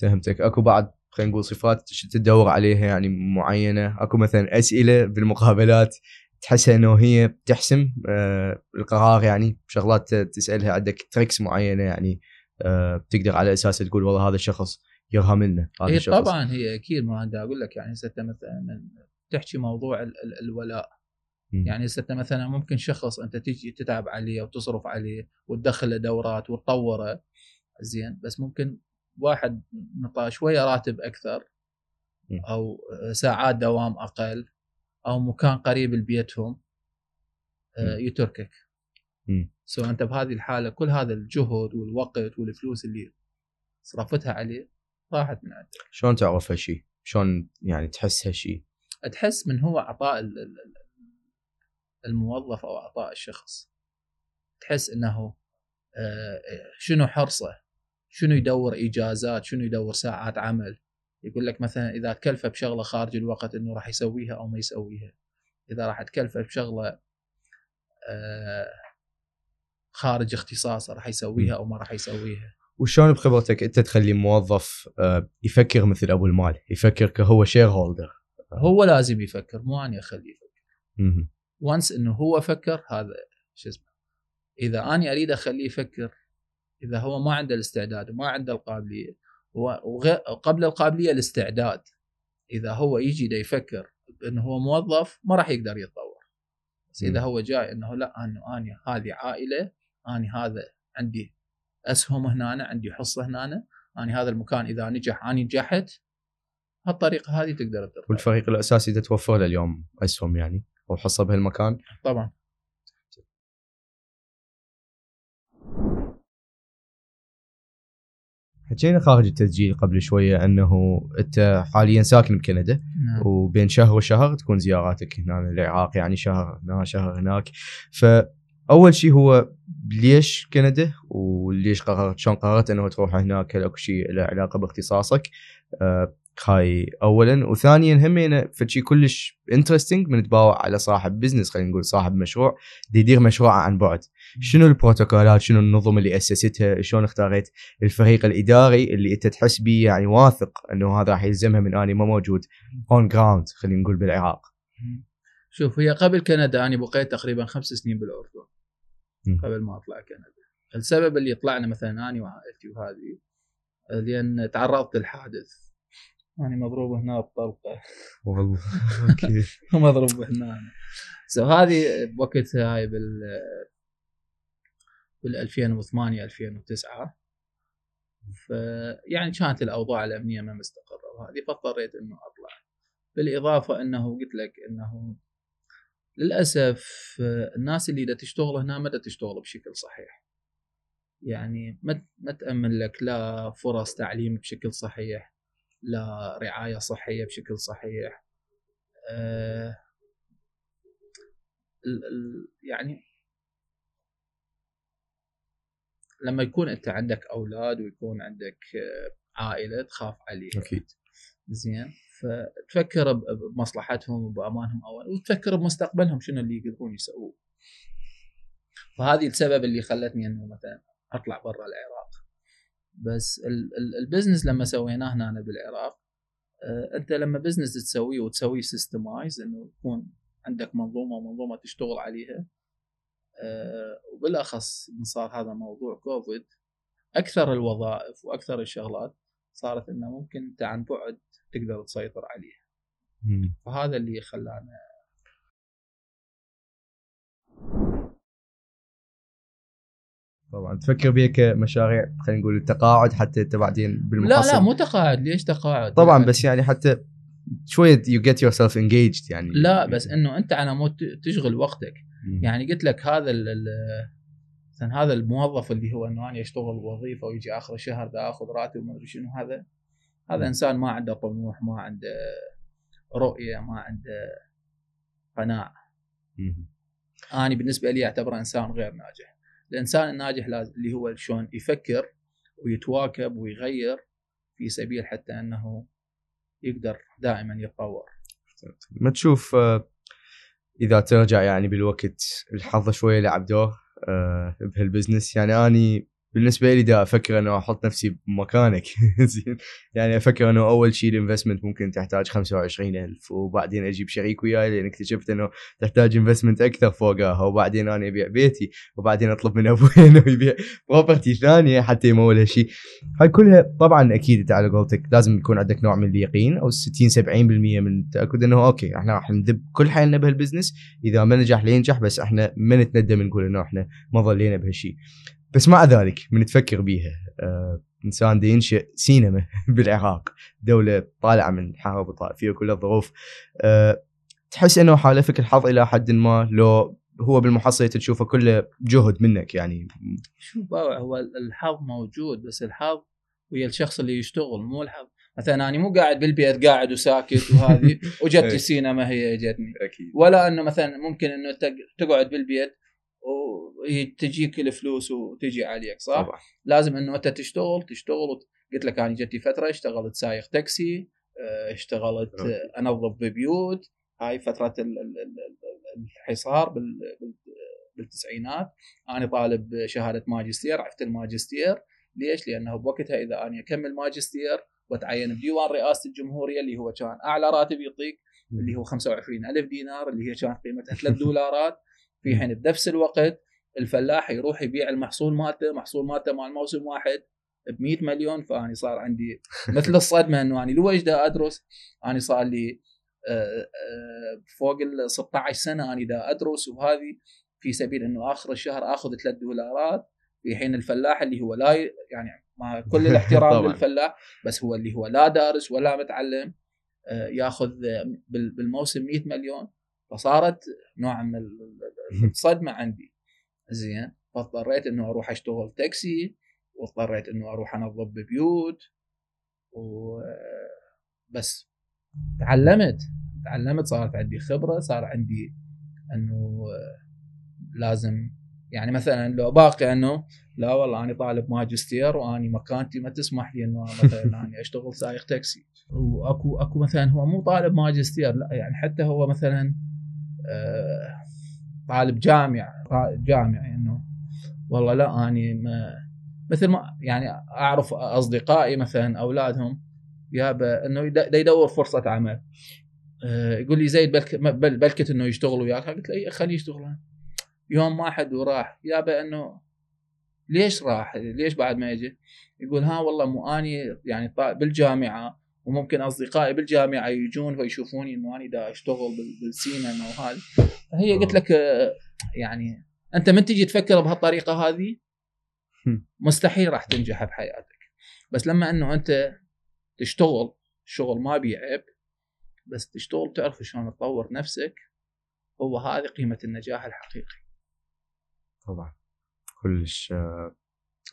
فهمتك. اكو بعد خلينا نقول صفات تدور عليها يعني معينه؟ اكو مثلا اسئله بالمقابلات تحس انه هي بتحسم آه القرار يعني شغلات تسالها؟ عندك تريكس معينه يعني آه بتقدر على اساسها تقول والله هذا الشخص يرهم لنا هذا الشخص؟ طبعا هي اكيد ما عندي اقول لك يعني هسه مثلا تحكي موضوع ال ال الولاء. م. يعني هسه مثلا ممكن شخص انت تيجي تتعب عليه وتصرف عليه وتدخله دورات وتطوره زين بس ممكن واحد نطى شويه راتب اكثر او ساعات دوام اقل او مكان قريب لبيتهم آه يتركك. سو انت بهذه الحاله كل هذا الجهد والوقت والفلوس اللي صرفتها عليه راحت من عندك. شلون تعرف هالشيء؟ شلون يعني تحس هالشيء؟ تحس من هو عطاء الموظف او عطاء الشخص. تحس انه شنو حرصه، شنو يدور اجازات، شنو يدور ساعات عمل. يقول لك مثلا اذا تكلفه بشغله خارج الوقت انه راح يسويها او ما يسويها، اذا راح تكلفه بشغله خارج اختصاصه راح يسويها او ما راح يسويها. وشلون بخبرتك انت تخلي موظف يفكر مثل ابو المال، يفكر كهو شير هولدر؟ هو لازم يفكر مو اني اخليه يفكر. وانس انه هو فكر هذا شو اسمه. اذا اني اريد اخليه يفكر اذا هو ما عنده الاستعداد وما عنده القابليه وقبل القابليه الاستعداد، اذا هو يجي دا يفكر انه هو موظف ما راح يقدر يتطور. بس اذا هو جاي انه لا انه اني هذه عائله، اني هذا عندي اسهم هنا، أنا عندي حصه هنا، أنا. اني هذا المكان اذا نجح اني نجحت، هالطريقه هذه تقدر ترفع. والفريق الاساسي تتوفر له اليوم اسهم يعني او حصه بهالمكان؟ طبعا. حكينا خارج التسجيل قبل شويه انه انت حاليا ساكن بكندا. نعم. وبين شهر وشهر تكون زياراتك هنا العراق، يعني شهر هنا شهر هناك. فاول شيء هو ليش كندا وليش قررت شلون قررت انه تروح هناك؟ هل اكو شيء له علاقه باختصاصك؟ أه هاي اولا، وثانيا همينه فشي كلش انترستينج من تباوع على صاحب بزنس، خلينا نقول صاحب مشروع يدير مشروعه عن بعد. شنو البروتوكولات، شنو النظم اللي اسستها، شلون اختاريت الفريق الاداري اللي انت تحس بيه يعني واثق انه هذا راح يلزمها من اني ما موجود اون جراوند خلينا نقول بالعراق؟ شوف، هي قبل كندا انا بقيت تقريبا خمس سنين بالاردن قبل ما اطلع كندا. السبب اللي طلعنا مثلا انا وعائلتي وهذه لان تعرضت للحادث، يعني مضروب هنا بطلقه والله. اوكي. مضروب هنا. سو هذه بوقتها هاي بال بال ألفين وثمانية ألفين وتسعة، فيعني كانت الاوضاع الامنيه ما مستقره وهذه، فاضطريت انه اطلع. بالاضافه انه قلت لك انه للاسف الناس اللي دا تشتغل هنا ما دا تشتغل بشكل صحيح، يعني ما ما تامن لك لا فرص تعليم بشكل صحيح، لا رعاية صحية بشكل صحيح. أه ال ال يعني لما يكون أنت عندك أولاد ويكون عندك عائلة تخاف عليهم. أكيد. زين، فتفكر بمصلحتهم وبأمانهم أول، وتفكر بمستقبلهم شنو اللي يقدرون يسووه. فهذه السبب اللي خلتني إنه مثلا أطلع برا العراق. بس البزنس لما سويناه هنا بالعراق، انت لما بزنس تسويه وتسويه سيستمايز انه يكون عندك منظومه ومنظومه تشتغل عليها، وبالاخص من صار هذا موضوع كوفيد اكثر الوظائف واكثر الشغلات صارت انه ممكن انت عن بعد تقدر تسيطر عليها. فهذا اللي خلانا. طبعا تفكر بيك مشاريع خلينا نقول التقاعد حتى انت بعدين بالمحصل؟ لا لا مو تقاعد، ليش تقاعد طبعا يعني، بس يعني حتى شويه يو جيت يور سيلف انجيجد يعني. لا بس انه انت على مود تشغل وقتك. مم. يعني قلت لك هذا مثلا هذا الموظف اللي هو انه انا اشتغل وظيفه ويجي اخر الشهر دا اخذ راتب وما ادري شنو، هذا هذا انسان ما عنده طموح، ما عنده رؤيه، ما عنده قناعه. انا بالنسبه لي اعتبره انسان غير ناجح. الإنسان الناجح لازم اللي هو شلون يفكر ويتواكب ويغير في سبيل حتى أنه يقدر دائما يتطور. ما تشوف إذا ترجع يعني بالوقت الحظ شوية لعب دور بهالبزنس؟ يعني أنا بالنسبة لي دا أفكر أنه أحط نفسي بمكانك. يعني أفكر أنه أول شيء الانفستمنت ممكن تحتاج خمسة وعشرين ألف، وبعدين أجيب شريك وياي لأن اكتشفت أنه تحتاج انفستمنت أكثر فوقها، وبعدين أنا أبيع بيتي، وبعدين أطلب من أبوي أنه يبيع بروبرتي ثانية حتى يمول هالشيء. هاي كلها طبعا أكيد على قولتك لازم يكون عندك نوع من اليقين أو ستين سبعين بالمية من التأكد أنه أوكي إحنا راح ندب كل حالنا بهالبزنس، إذا ما نجح لينجح، بس إحنا ما نتندم نقول أنه إحنا ما ظلينا بهالشيء. بس مع ذلك من تفكر بيها آه، إنسان دي ينشئ سينما بالعراق، دولة طالعة من حرب وطائفية وكل الظروف، آه، تحس أنه حالفك الحظ إلى حد ما لو هو بالمحصلة تشوفه كله جهد منك يعني؟ شوف، هو الحظ موجود، بس الحظ ويا الشخص اللي يشتغل، مو الحظ. مثلا أنا مو قاعد بالبيت قاعد وساكت وهذه وجت السينما هي جتني، ولا أنه مثلا ممكن أنه تقعد بالبيت وتجيك الفلوس وتجي عليك، صح؟ طبعا. لازم انه انت تشتغل تشتغل قلت لك انا جتي فتره اشتغلت سايق تاكسي، اشتغلت انظف ببيوت، هاي فتره الحصار بالتسعينات. انا طالب شهاده ماجستير، عرفت الماجستير ليش؟ لانه بوقتها اذا انا اكمل ماجستير واتعين بديوان رئاسه الجمهوريه اللي هو كان اعلى راتب يعطيك اللي هو خمسة وعشرين ألف دينار اللي هي كانت قيمتها ثلاثة دولارات، في حين بنفس الوقت الفلاح يروح يبيع المحصول مالته محصول مالته مع الموسم واحد بمئة مليون. فاني صار عندي مثل الصدمه انه اني لو دا ادرس، اني صار لي فوق ال ستة عشر سنة اني دا ادرس، وهذه في سبيل انه اخر الشهر اخذ ثلاثة دولارات، في حين الفلاح اللي هو لا يعني مع كل الاحترام للفلاح بس هو اللي هو لا دارس ولا متعلم، ياخذ بالموسم مئة مليون، فصارت نوع من الصدمه عندي زين، فاضطريت انه اروح اشتغل تاكسي، واضطريت انه اروح انظف بيوت و... بس تعلمت تعلمت صارت عندي خبره، صار عندي انه لازم يعني مثلا لو باقي انه لا والله انا طالب ماجستير واني مكانتي ما تسمح لي انه مثلا اني اشتغل سائق تاكسي، واكو اكو مثلا هو مو طالب ماجستير لا، يعني حتى هو مثلا آه طالب جامعه جامعه انه والله لا اني ما مثل ما يعني اعرف اصدقائي مثلا اولادهم يابا انه يدور فرصه عمل، آه يقول لي زيد بل بلكت انه يشتغل وياك، قلت له اي خليه يشتغل يوم واحد وراح، يابا انه ليش راح ليش بعد ما يجي، يقول ها والله مو اني يعني بالجامعه وممكن اصدقائي بالجامعه يجون ويشوفوني انه اني دا اشتغل بالسينما وهذا، هي قلت لك يعني انت من تجي تفكر بهالطريقه هذه مستحيل راح تنجح بحياتك، بس لما انه انت تشتغل شغل ما بيه عيب بس تشتغل تعرف شلون تطور نفسك، هو هذه قيمه النجاح الحقيقي. طبعا كلش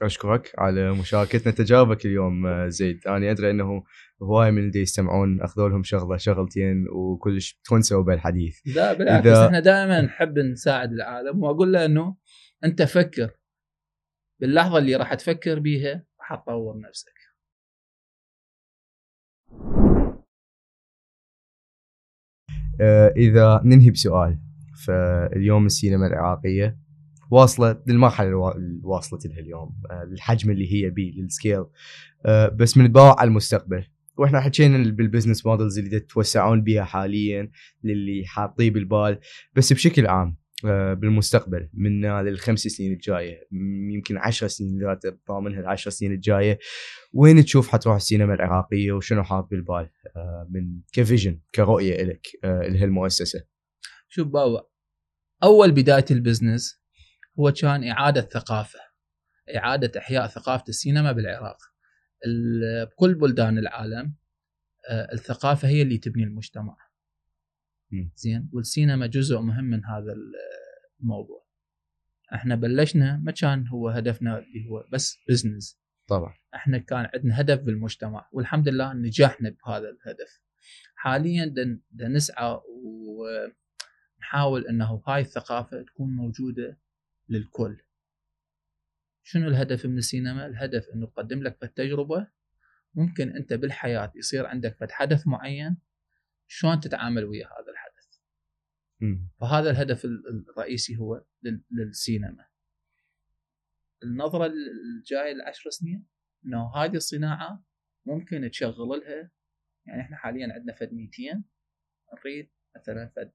اشكرك على مشاركتنا تجاربك اليوم زيد، انا ادري انه هواي من اللي يستمعون اخذوا لهم شغله شغلتين وكلش تونسوا بالحديث. لا بالعكس، احنا دائما نحب نساعد العالم، واقول له انه انت فكر باللحظه اللي راح تفكر بيها راح تطور نفسك. اذا ننهي بسؤال، فاليوم السينما العراقيه واصله للمرحله اللي واصلت لها اليوم، الحجم اللي هي بيه للسكيل، بس بنتباوع على المستقبل، واحنا حكينا بالبزنس مودلز اللي تتوسعون بها حاليا للي حاطيه بالبال، بس بشكل عام بالمستقبل من للخمس سنين الجايه يمكن عشر سنين لا تضمنها العشر سنين الجايه، وين تشوف حتروح السينما العراقيه وشنو حاط بالبال من كفيجن كرؤيه لك لهالمؤسسه؟ شوف بابا، اول بدايه البزنس هو كان إعادة ثقافة، إعادة إحياء ثقافة السينما بالعراق. بكل بلدان العالم الثقافة هي اللي تبني المجتمع. م. زين، والسينما جزء مهم من هذا الموضوع. احنا بلشنا ما كان هو هدفنا اللي هو بس بزنس. طبعا. احنا كان عندنا هدف بالمجتمع، والحمد لله نجحنا بهذا الهدف. حاليا دن نسعى ونحاول انه هاي الثقافة تكون موجودة للكل. شنو الهدف من السينما؟ الهدف انه تقدم لك تجربه ممكن انت بالحياه يصير عندك حدث معين شلون تتعامل ويا هذا الحدث. م. فهذا الهدف الرئيسي هو للسينما. النظره الجايه لعشر سنين انه هذه الصناعه ممكن تشغل لها، يعني احنا حاليا عندنا فد مئتين، نريد مثلا فد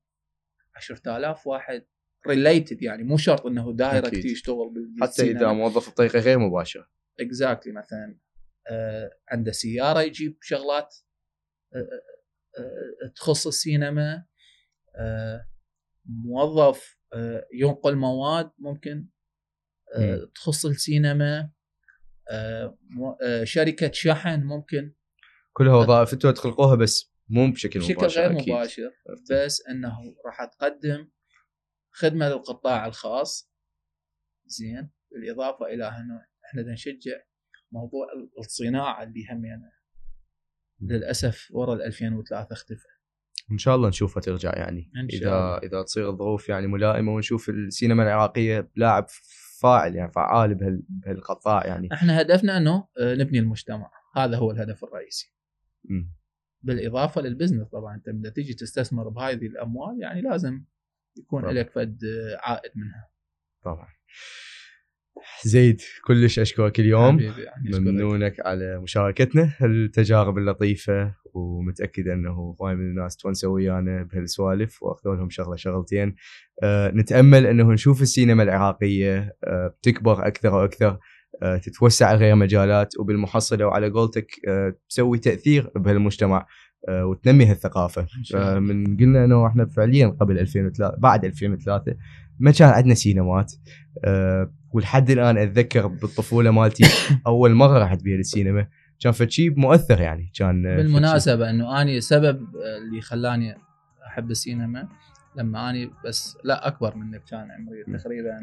عشرة آلاف واحد ريليتد، يعني مو شرط انه دايركت يشتغل، حتى اذا موظف بطريقه غير مباشره. اكزاكتلي، مثلا آه عنده سياره يجيب شغلات آه آه تخص السينما، آه موظف آه ينقل مواد ممكن آه تخص السينما، آه آه شركه شحن ممكن، كلها وظائف انتم تخلقوها بس مو بشكل مباشر، بشكل غير مباشر أكيد. بس انه راح تقدم خدمة للقطاع الخاص. زين، بالإضافة إلى أنه إحنا نشجع موضوع الصناعة اللي همينا للأسف وراء ألفين وثلاثة اختفى، إن شاء الله نشوفها ترجع، يعني إذا إذا تصير الظروف يعني ملائمة ونشوف السينما العراقية لاعب فاعل يعني فعال بهالقطاع. يعني إحنا هدفنا أنه نبني المجتمع، هذا هو الهدف الرئيسي. م. بالإضافة للبزنس طبعا، أنت بدأ تيجي تستثمر بهذه الأموال يعني لازم يكون لك فد عائد منها. طبعا زيد، كلش اشكرك اليوم، يعني ممنونك على مشاركتنا، التجارب اللطيفه، ومتاكد انه هواي من الناس تونسوا ويانا بهالسوالف واخذوا لهم شغله شغلتين. أه نتامل انه نشوف السينما العراقيه أه تكبر اكثر واكثر، أه تتوسع لغير مجالات، وبالمحصله وعلى قولتك أه تسوي تاثير بهالمجتمع وتنمي هالثقافه. من قلنا انه احنا فعليا قبل ألفين وثلاثة، بعد ألفين وثلاثة ما كان عندنا سينمات، ولحد الان اتذكر بالطفوله مالتي اول مره رحت بيها للسينما كان فشي مؤثر يعني. كان بالمناسبه انه اني سبب اللي خلاني احب السينما لما اني بس لا اكبر منك كان عمري تقريبا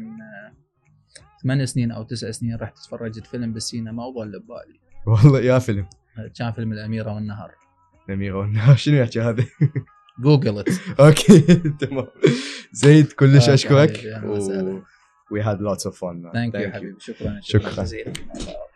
ثمان سنين او تسع سنين رحت اتفرجت فيلم بالسينما وظل ببالي والله يا فيلم كان فيلم الاميره والنهر. الاميره والنهر شنو يحكي هذا؟ جوجلت اوكي تمام. زيد كلش اشكرك. وي هاد لوتس اوف فن. ثانك يو حبيبي. شكرا شكرا جزيلا.